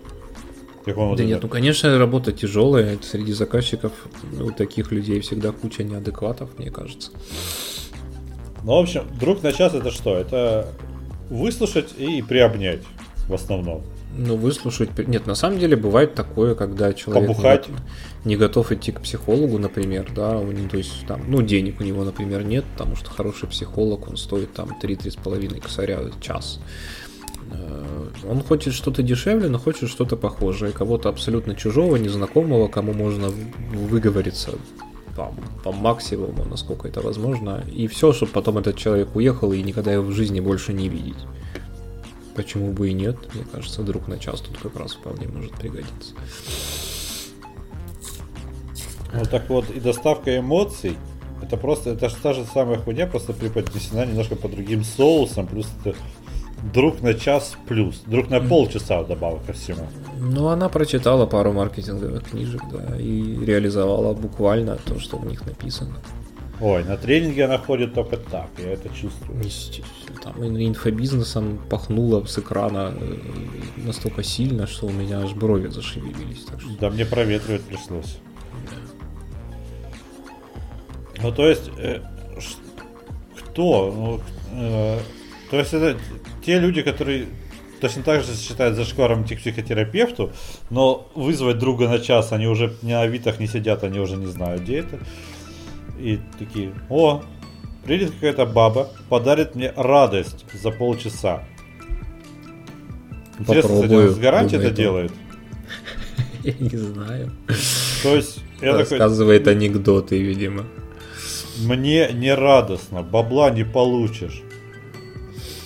Да вот нет, конечно, работа тяжелая, среди заказчиков у таких людей всегда куча неадекватов, мне кажется. Ну, в общем, друг на час это что? Это выслушать и приобнять в основном. Ну, выслушать... Нет, на самом деле бывает такое, когда человек не готов идти к психологу, например, да, у него, то есть, там, денег у него, например, нет, потому что хороший психолог, он стоит там 3-3,5 косаря час. Он хочет что-то дешевле, но хочет что-то похожее, кого-то абсолютно чужого, незнакомого, кому можно выговориться по максимуму, насколько это возможно, и все, чтобы потом этот человек уехал и никогда его в жизни больше не видеть. почему бы и нет, мне кажется, друг на час тут как раз вполне может пригодиться. Ну так вот, и доставка эмоций, это просто, это та же самая хуйня, просто преподнесена немножко по другим соусам, плюс это друг на час плюс, друг на полчаса добавок ко всему. Ну, она прочитала пару маркетинговых книжек, да, и реализовала буквально то, что в них написано. Ой, на тренинге она ходит только так, я это чувствую. Естественно, там инфобизнесом пахнуло с экрана настолько сильно, что у меня аж брови зашевелились. Так что... Да, мне проветривать пришлось. Да. Ну, то есть, кто? То есть, это те люди, которые точно так же считают зашкваром психотерапевту, но вызвать друга на час, они уже не на авитах не сидят, они уже не знают, где это. И такие, о, придет какая-то баба, подарит мне радость за полчаса. Интересно, с гарантией это делает? Я не знаю. То есть, рассказывает анекдоты, видимо. Мне не радостно, бабла не получишь.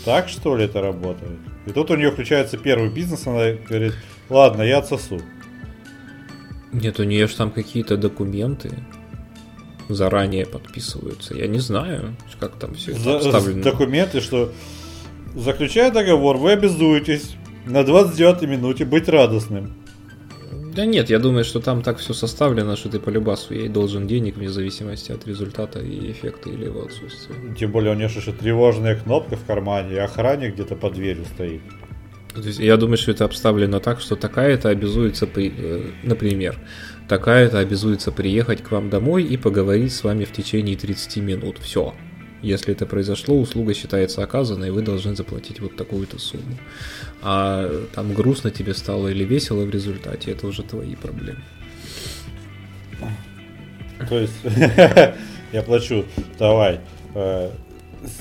Так что ли это работает? И тут у нее включается первый бизнес, она говорит, ладно, я отсосу. Нет, у нее же там какие-то документы заранее подписываются. Я не знаю, как там все обставлено. Документы, что заключая договор, вы обязуетесь на 29-й минуте быть радостным. Да нет, я думаю, что там так все составлено, что ты по любасу ей должен денег вне зависимости от результата и эффекта или его отсутствия. Тем более у нее же тревожная кнопка в кармане, и охранник где-то под дверью стоит. То есть, я думаю, что это обставлено так, что такая-то обязуется, например, такая-то обязуется приехать к вам домой и поговорить с вами в течение 30 минут. Все. Если это произошло, услуга считается оказанной, и вы должны заплатить вот такую-то сумму. А там грустно тебе стало или весело в результате, это уже твои проблемы. То есть, я плачу, давай,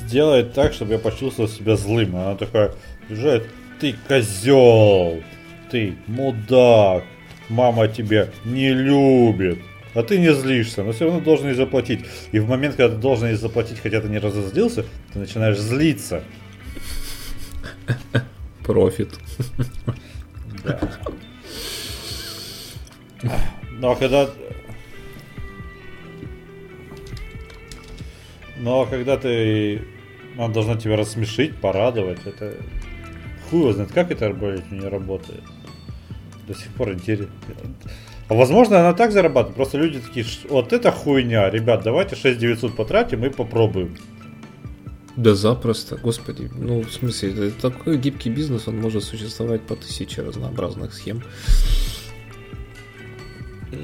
сделай так, чтобы я почувствовал себя злым. Она такая, приезжает, ты козел, ты мудак, мама тебя не любит. А ты не злишься, но все равно должен ей заплатить. И в момент, когда ты должен ей заплатить, хотя ты не разозлился, ты начинаешь злиться. Профит. Да. Ну а когда ты... Она должна тебя рассмешить, порадовать. Это... Хуй его знает, как это не работает. До сих пор интересно. Возможно, она так зарабатывает. Просто люди такие, вот это хуйня, ребят, давайте 6900 потратим и попробуем. Да запросто, господи. Ну, в смысле, такой гибкий бизнес, он может существовать по тысяче разнообразных схем. Не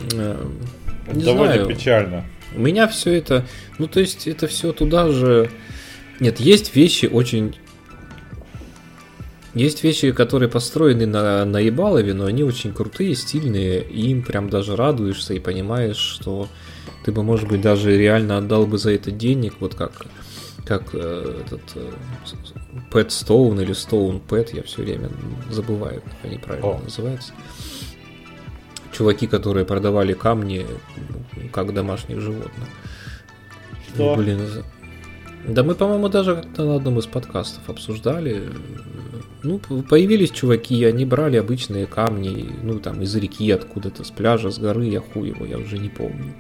довольно знаю. Печально. У меня все это... Ну, то есть, это все туда же... Нет, есть вещи очень... Есть вещи, которые построены на наебалове, но они очень крутые, стильные, и им прям даже радуешься и понимаешь, что ты бы, может быть, даже реально отдал бы за это денег, вот как этот Pet Stone или Stone Pet, я все время забываю, как они правильно называются. Чуваки, которые продавали камни как домашних животных. Что? Блин, да мы, по-моему, даже как-то на одном из подкастов обсуждали. Ну, появились чуваки, они брали обычные камни, ну, там, из реки откуда-то, с пляжа, с горы, я хуй его, я уже не помню.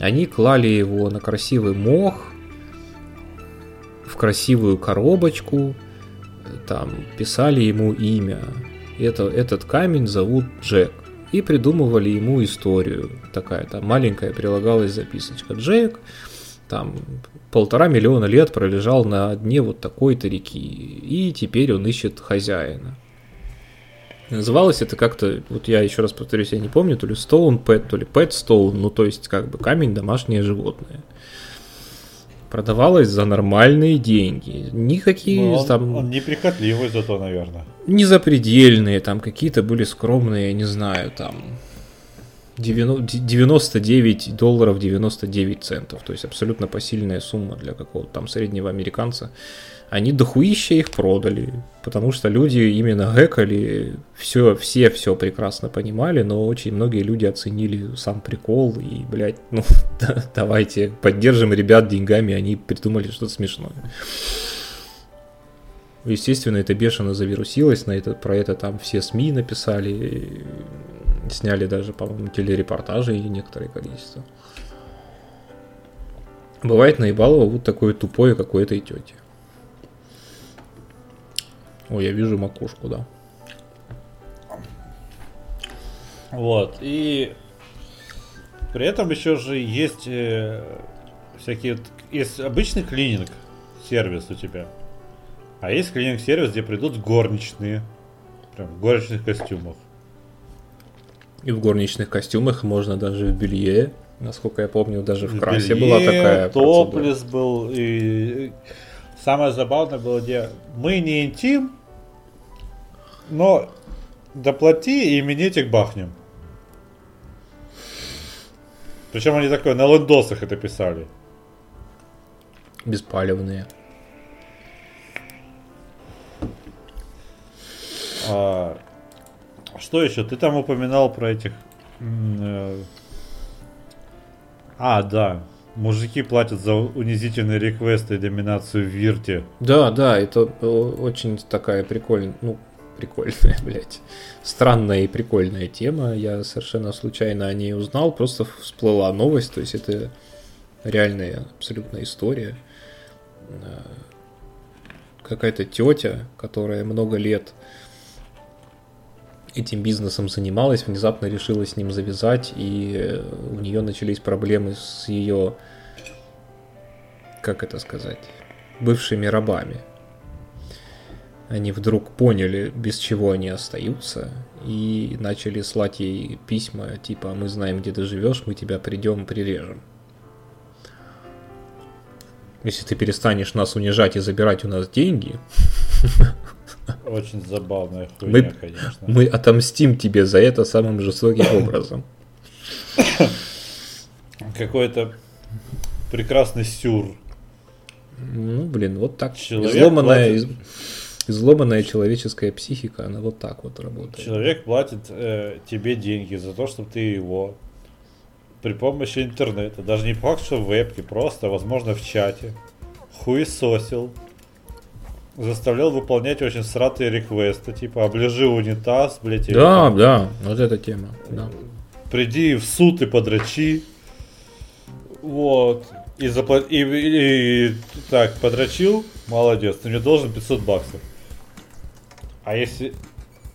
Они клали его на красивый мох, в красивую коробочку, там, писали ему имя. Этот камень зовут Джек. И придумывали ему историю. Такая там маленькая прилагалась записочка. Джек... Там 1,5 миллиона лет пролежал на дне вот такой-то реки, и теперь он ищет хозяина. Называлось это как-то, вот я еще раз повторюсь, я не помню, то ли Stone Pet, то ли Pet Stone, ну то есть как бы камень домашнее животное. Продавалось за нормальные деньги. Никакие там... Он неприхотливый зато, наверное. Не запредельные, там какие-то были скромные, не знаю, там... $99.99, то есть абсолютно посильная сумма для какого-то там среднего американца. Они дохуища их продали, потому что люди именно гэкали, все прекрасно понимали, но очень многие люди оценили сам прикол и, блядь, ну давайте поддержим ребят деньгами, они придумали что-то смешное. Естественно, это бешено завирусилось, про это там все СМИ написали, сняли даже, по-моему, телерепортажи и некоторое количество. Бывает наебалово вот такое тупое, как у этой тети. Ой, я вижу макушку, да. Вот, и при этом еще же есть всякие... Есть обычный клининг-сервис у тебя, а есть клининг-сервис, где придут горничные, прям в горничных костюмах. И в горничных костюмах можно даже в белье, насколько я помню, даже в красе белье, была такая процедура. Топлес был, и самое забавное было, где мы не интим, но доплати и именитик бахнем. Причем они такое на лендосах это писали. Беспалевные. А, что еще? Ты там упоминал про этих... да. Мужики платят за унизительные реквесты и доминацию в Вирте. Да, это очень такая прикольная... прикольная, блядь. Странная и прикольная тема. Я совершенно случайно о ней узнал. Просто всплыла новость. То есть это реальная абсолютная история. Какая-то тетя, которая много лет этим бизнесом занималась, внезапно решила с ним завязать. И у нее начались проблемы с ее, бывшими рабами. Они вдруг поняли, без чего они остаются, и начали слать ей письма, типа «Мы знаем, где ты живешь, мы тебя придем, прирежем. Если ты перестанешь нас унижать и забирать у нас деньги...» Очень забавная хуйня, конечно. «Мы отомстим тебе за это самым жестоким образом». Какой-то прекрасный сюр. Вот так. Изломанная человеческая психика, она вот так вот работает. Человек платит тебе деньги за то, чтобы ты его при помощи интернета, даже не факт, что в вебке, просто, возможно, в чате, хуесосил, заставлял выполнять очень сратые реквесты, типа «оближи унитаз», блядь. Да, вот эта тема. Да. «Приди в суд и подрочи». Вот. Так, подрочил, молодец, ты мне должен $500. А если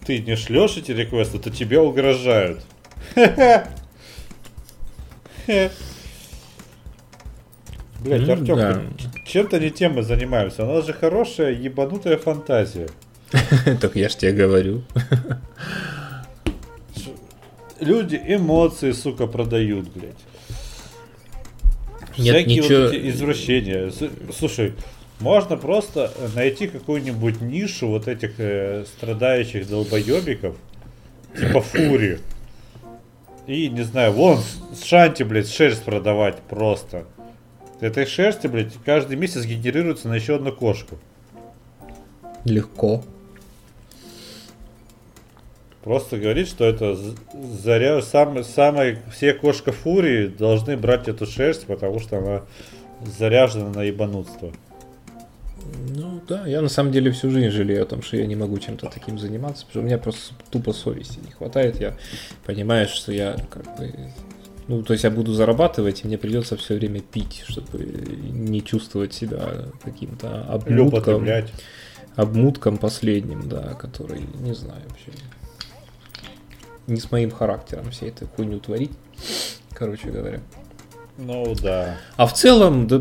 ты не шлешь эти реквесты, то тебе угрожают. Блять, Артем, чем-то не тем мы занимаемся. У нас же хорошая ебанутая фантазия. Так я ж тебе говорю. Люди эмоции, сука, продают, блять. Всякие вот эти извращения. Слушай, можно просто найти какую-нибудь нишу вот этих страдающих долбоебиков, типа Фури. И, не знаю, вон, Шанти, блядь, шерсть продавать просто. Этой шерсти, блядь, каждый месяц генерируется на еще одну кошку. Легко. Просто говорит, что это заря... все кошка Фурии должны брать эту шерсть, потому что она заряжена на ебанутство. Я на самом деле всю жизнь жалею о том, что я не могу чем-то таким заниматься, потому что у меня просто тупо совести не хватает. Я понимаю, что я я буду зарабатывать, и мне придется все время пить, чтобы не чувствовать себя каким-то обмутком последним, да, который, не знаю, вообще... Не с моим характером всей этой хуйню творить, короче говоря. Да. А в целом, я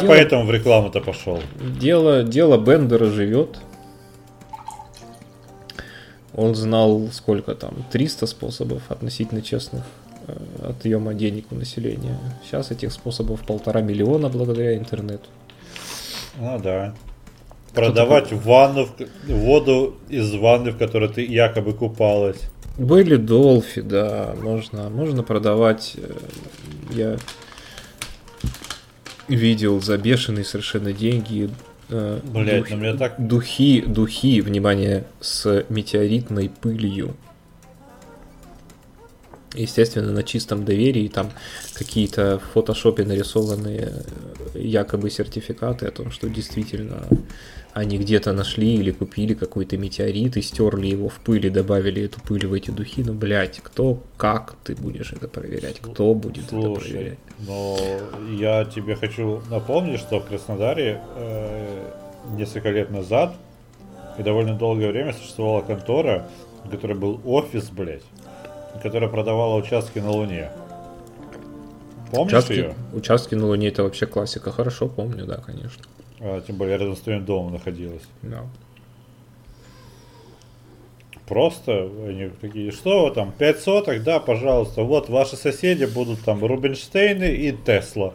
поэтому в рекламу-то пошел. Дело Бендера живет. Он знал, сколько там, 300 способов относительно честных отъема денег у населения. Сейчас этих способов 1,5 миллиона благодаря интернету. Да. Продавать воду из ванны, в которой ты якобы купалась. Были долфи, да, можно продавать, я видел за бешеные совершенно деньги, духи, внимание, с метеоритной пылью. естественно, на чистом доверии, там какие-то в фотошопе нарисованные якобы сертификаты о том, что действительно они где-то нашли или купили какой-то метеорит и стерли его в пыль и добавили эту пыль в эти духи. Ну, блядь, кто, как ты будешь это проверять? Кто будет это проверять? Но я тебе хочу напомнить, что в Краснодаре несколько лет назад и довольно долгое время существовала контора, в которой был офис, блядь, которая продавала участки на Луне. Помнишь ее? Участки на Луне — это вообще классика. Хорошо, помню, да, конечно. Тем более рядом с твоим домом находилась. Да. Просто они такие: что там, 5 соток, да, пожалуйста. Вот ваши соседи будут там Рубинштейны и Тесла.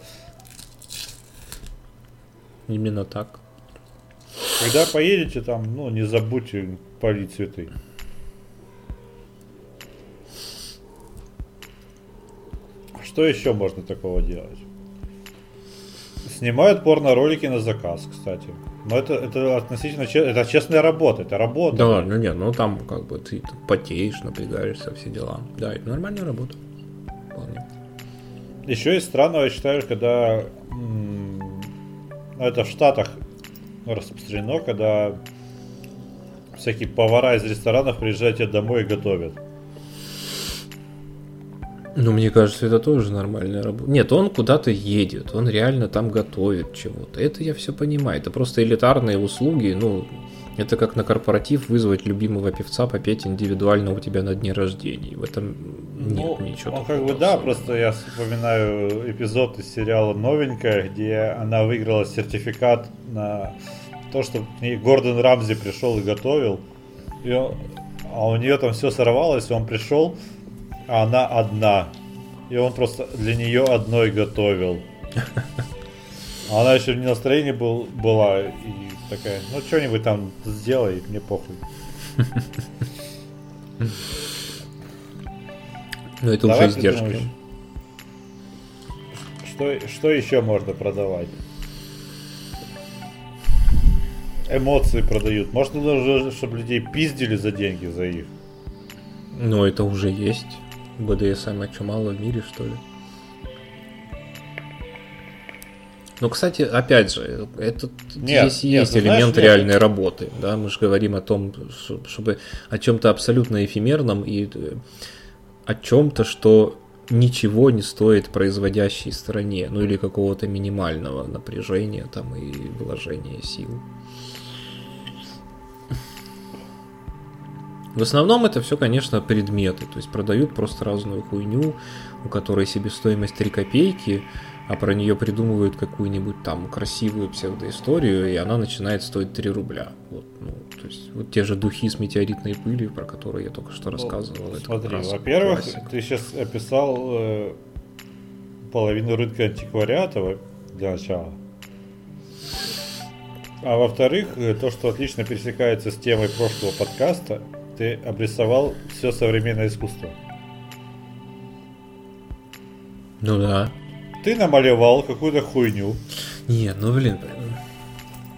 Именно так. Когда поедете там, ну, не забудьте полить цветы. Что еще можно такого делать? Снимают порно-ролики на заказ, кстати. Но это относительно это честная работа, это работа. Да, ну нет, ну там как бы ты потеешь, напрягаешься, все дела. Да, это нормальная работа. Вполне. Еще из странного, я считаю, когда это в Штатах распространено, когда всякие повара из ресторанов приезжают тебе домой и готовят. Ну, мне кажется, это тоже нормальная работа. Нет, он куда-то едет, он реально там готовит чего-то. Это я все понимаю. Это просто элитарные услуги. Ну, это как на корпоратив вызвать любимого певца попеть индивидуально у тебя на дне рождения. В этом нет ничего. Ну, как бы да, особенного. Просто я вспоминаю эпизод из сериала «Новенькая», где она выиграла сертификат на то, что к ней Гордон Рамзи пришел и готовил. И а у нее там все сорвалось, он пришел, а она одна. И он просто для нее одной готовил. Она еще в настроении была. И такая: ну что-нибудь там сделай, мне похуй. Ну это уже издержки. Что еще можно продавать? Эмоции продают. Может, даже чтобы людей пиздили за деньги, за их. Ну это уже есть. БДСМ, а что, мало в мире, что ли? Ну, кстати, опять же, здесь есть элемент, знаешь, реальной работы. Да? Мы же говорим о том, чтобы о чем-то абсолютно эфемерном и о чем-то, что ничего не стоит производящей стороне, ну или какого-то минимального напряжения там и вложения сил. В основном это все, конечно, предметы, то есть продают просто разную хуйню, у которой себестоимость 3 копейки, а про нее придумывают какую-нибудь там красивую псевдоисторию, и она начинает стоить 3 рубля. Вот, ну, то есть вот те же духи с метеоритной пылью, про которые я только что рассказывал. Ну, смотри, во-первых, классик. Ты сейчас описал половину рынка антиквариата для начала. А во-вторых, то, что отлично пересекается с темой прошлого подкаста, ты обрисовал все современное искусство. Ну да. Ты намалевал какую-то хуйню. Не, ну блин.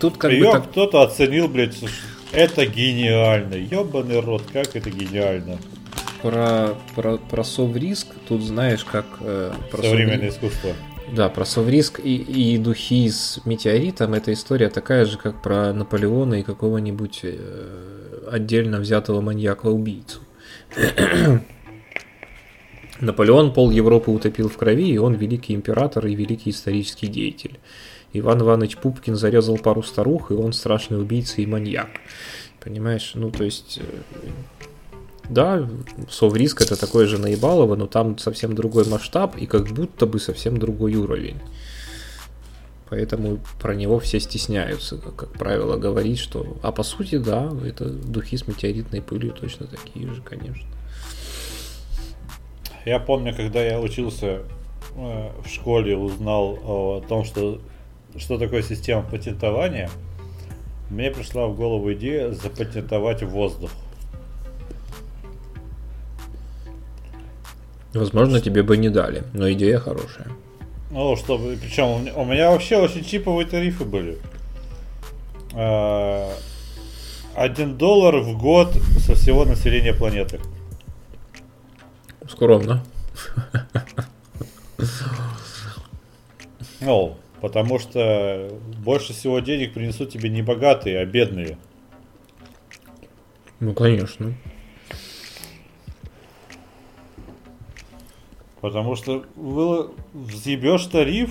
Тут как бы так... кто-то оценил, блядь, слушай, это гениально. Ёбаный рот, как это гениально. Про совриск тут знаешь как... про современное искусство. Да, про совриск и духи с метеоритом эта история такая же, как про Наполеона и какого-нибудь отдельно взятого маньяка-убийцу. Наполеон пол Европы утопил в крови, и он великий император и великий исторический деятель. Иван Иванович Пупкин зарезал пару старух, и он страшный убийца и маньяк. Понимаешь, ну то есть... Да, совриск — это такое же наебалово, но там совсем другой масштаб и как будто бы совсем другой уровень. Поэтому про него все стесняются, как правило, говорить, что... А по сути, да, это духи с метеоритной пылью точно такие же, конечно. Я помню, когда я учился в школе, узнал о том, что такое система патентования, мне пришла в голову идея запатентовать воздух. Возможно, тебе бы не дали, но идея хорошая. Ну, чтобы, причем у меня вообще очень чиповые тарифы были. $1 в год со всего населения планеты. скромно. Ну, потому что больше всего денег принесут тебе не богатые, а бедные. Ну, конечно. Потому что взъебешь тариф,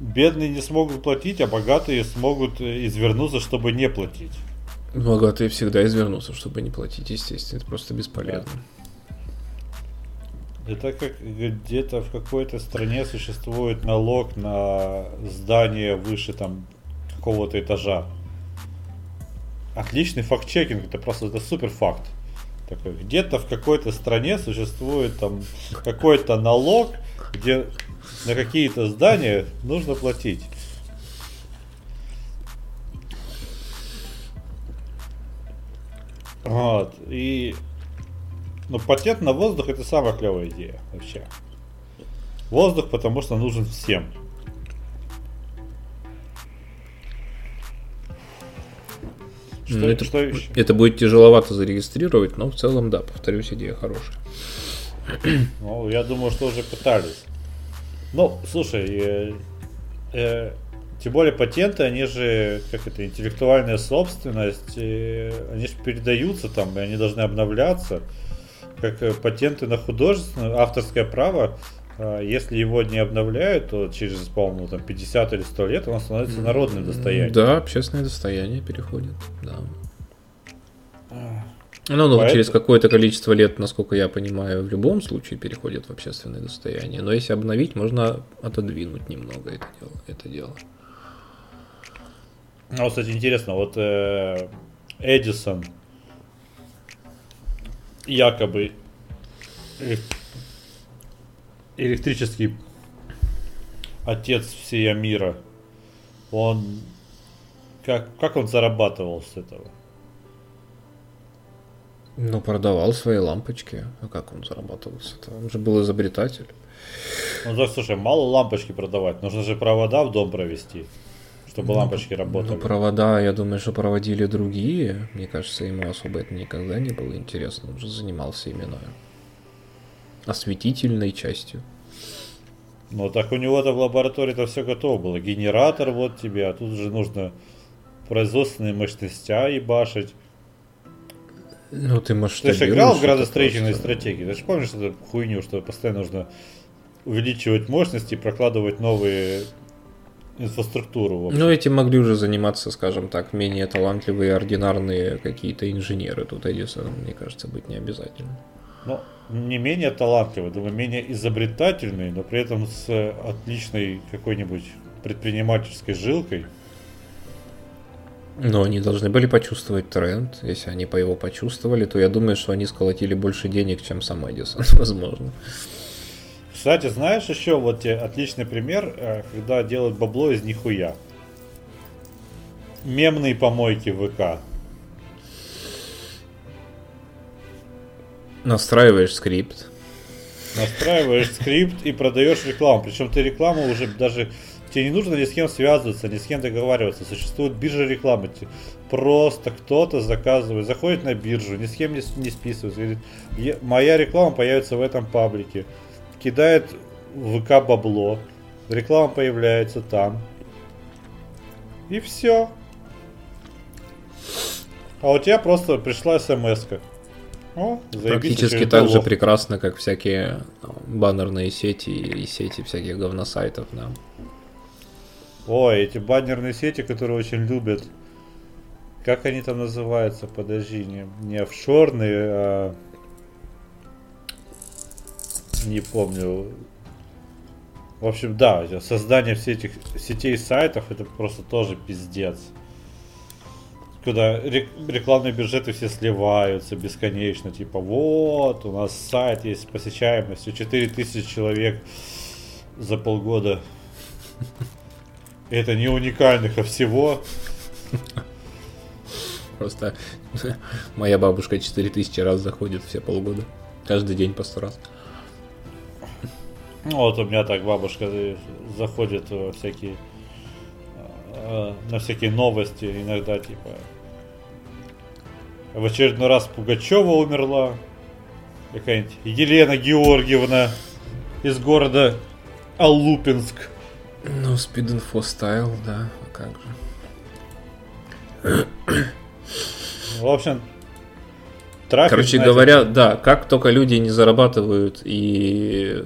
бедные не смогут платить, а богатые смогут извернуться, чтобы не платить. Богатые всегда извернутся, чтобы не платить, естественно. Это просто бесполезно. Да. Это как где-то в какой-то стране существует налог на здание выше там какого-то этажа. Отличный факт-чекинг, это просто это супер факт. Такой, где-то в какой-то стране существует там какой-то налог, где на какие-то здания нужно платить. Вот. И ну, патент на воздух — это самая клевая идея вообще. Воздух, потому что нужен всем. Что, ну, что это будет тяжеловато зарегистрировать, но в целом, да, повторюсь, идея хорошая. Ну, я думаю, что уже пытались. Ну, слушай, тем более патенты, они же, как это, интеллектуальная собственность, они же передаются там, и они должны обновляться. Как патенты на художественное, авторское право, если его не обновляют, то через, по-моему, там 50 или 100 лет оно становится народным достоянием. Да, общественное достояние переходит, да. Ну, поэтому... через какое-то количество лет, насколько я понимаю, в любом случае переходит в общественное достояние. Но если обновить, можно отодвинуть немного это дело. Ну, кстати, интересно, вот Эдисон якобы электрический отец всея мира, он как он зарабатывал с этого? Ну, продавал свои лампочки. А как он зарабатывал с этого? Он же был изобретатель. Ну, так, слушай, мало лампочки продавать. Нужно же провода в дом провести, чтобы лампочки работали. Ну, провода, я думаю, что проводили другие. Мне кажется, ему особо это никогда не было интересно. Он же занимался именно осветительной частью. Ну, так у него-то в лаборатории-то все готово было. Генератор вот тебе, а тут же нужно производственные мощности ебашить. Ну, ты масштабируешь. Ты же играл в градостроительные стратегии. Ты же помнишь эту хуйню, что постоянно нужно увеличивать мощности и прокладывать новые инфраструктуру. Ну, эти могли уже заниматься, скажем так, менее талантливые, ординарные какие-то инженеры. Тут Эдисон, мне кажется, быть не обязательно. Ну, не менее талантливые, думаю, менее изобретательные, но при этом с отличной какой-нибудь предпринимательской жилкой. Но они должны были почувствовать тренд. Если они его почувствовали, то я думаю, что они сколотили больше денег, чем сам Эдисон, возможно. Кстати, знаешь еще вот тебе отличный пример, когда делают бабло из нихуя. Мемные помойки в ВК. Настраиваешь скрипт и продаешь рекламу. Причем ты рекламу уже даже... Тебе не нужно ни с кем связываться, ни с кем договариваться. Существует биржа рекламы. Просто кто-то заказывает, заходит на биржу, ни с кем не списывается. Говорит, моя реклама появится в этом паблике. Кидает в ВК бабло. Реклама появляется там. И все. А у тебя просто пришла смс-ка. О, практически так же прекрасно, как всякие баннерные сети и сети всяких говносайтов, да. Ой, эти баннерные сети, которые очень любят. Как они там называются? Подожди, не офшорные, а... Не помню. В общем, да, создание всех этих сетей и сайтов, это просто тоже пиздец. Куда рекламные бюджеты все сливаются бесконечно. Типа, вот, у нас сайт есть, посещаемость. 4000 человек за полгода. Это не уникальных, а всего. Просто моя бабушка 4000 раз заходит все полгода. Каждый день по 100 раз. Ну вот у меня так бабушка заходит во всякие, на всякие новости иногда, типа. В очередной раз Пугачева умерла. какая-нибудь Елена Георгиевна из города Алупинск. Ну, спид-инфо стайл, да, а как же. В общем, трафик... Короче говоря, да, как только люди не зарабатывают, и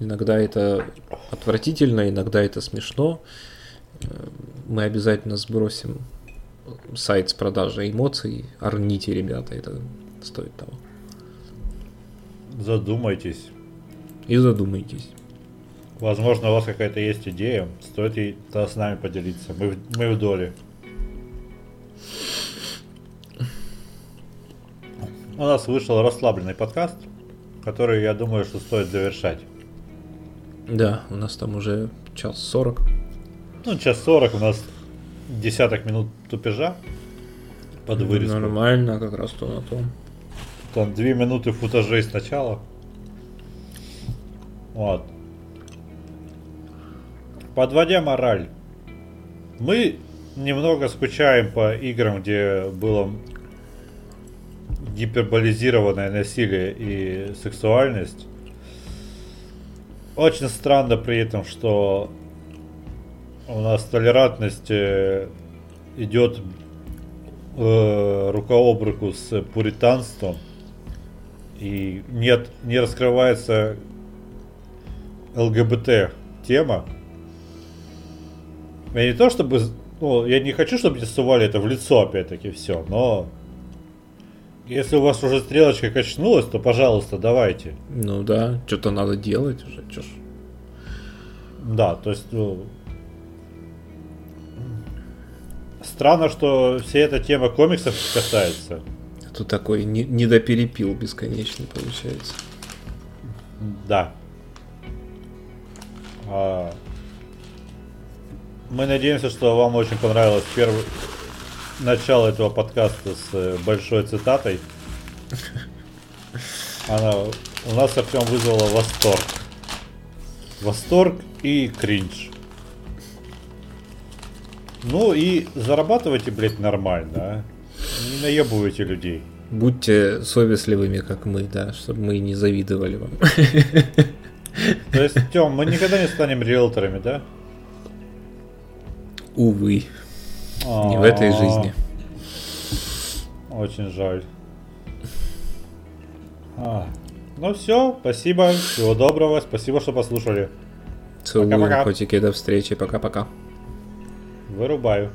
иногда это отвратительно, иногда это смешно, мы обязательно сбросим сайт с продажей эмоций. Орните, ребята, это стоит того. Задумайтесь. И задумайтесь. Возможно, у вас какая-то есть идея, стоит ей с нами поделиться. Мы в доле. У нас вышел расслабленный подкаст, который, я думаю, что стоит завершать. Да, у нас там уже 1:40. Ну, 1:40, у нас десяток минут тупежа под вырезку. Нормально, как раз то на том. Там 2 минуты футажей сначала. Вот. Подводя мораль, мы немного скучаем по играм, где было гиперболизированное насилие и сексуальность. Очень странно при этом, что у нас толерантность идет рука об руку с пуританством, и нет, не раскрывается ЛГБТ тема. Я не то чтобы, ну, я не хочу, чтобы мне сували это в лицо, опять-таки, все, но если у вас уже стрелочка качнулась, то, пожалуйста, давайте. Ну да, что-то надо делать уже, чё ж. Да, то есть, ну, странно, что вся эта тема комиксов касается. Это такой недоперепил бесконечный получается. Да. Мы надеемся, что вам очень понравилось первое начало этого подкаста с большой цитатой. Она у нас, Артём, вызвала восторг. Восторг и кринж. Ну и зарабатывайте, блядь, нормально, а? Не наебывайте людей. Будьте совестливыми, как мы, да, чтобы мы не завидовали вам. То есть, Тём, мы никогда не станем риэлторами, да? Увы. Не в этой жизни. Очень жаль. Ну все, спасибо. Всего доброго. Спасибо, что послушали. Целую, котики, до встречи. Пока-пока. Вырубаю.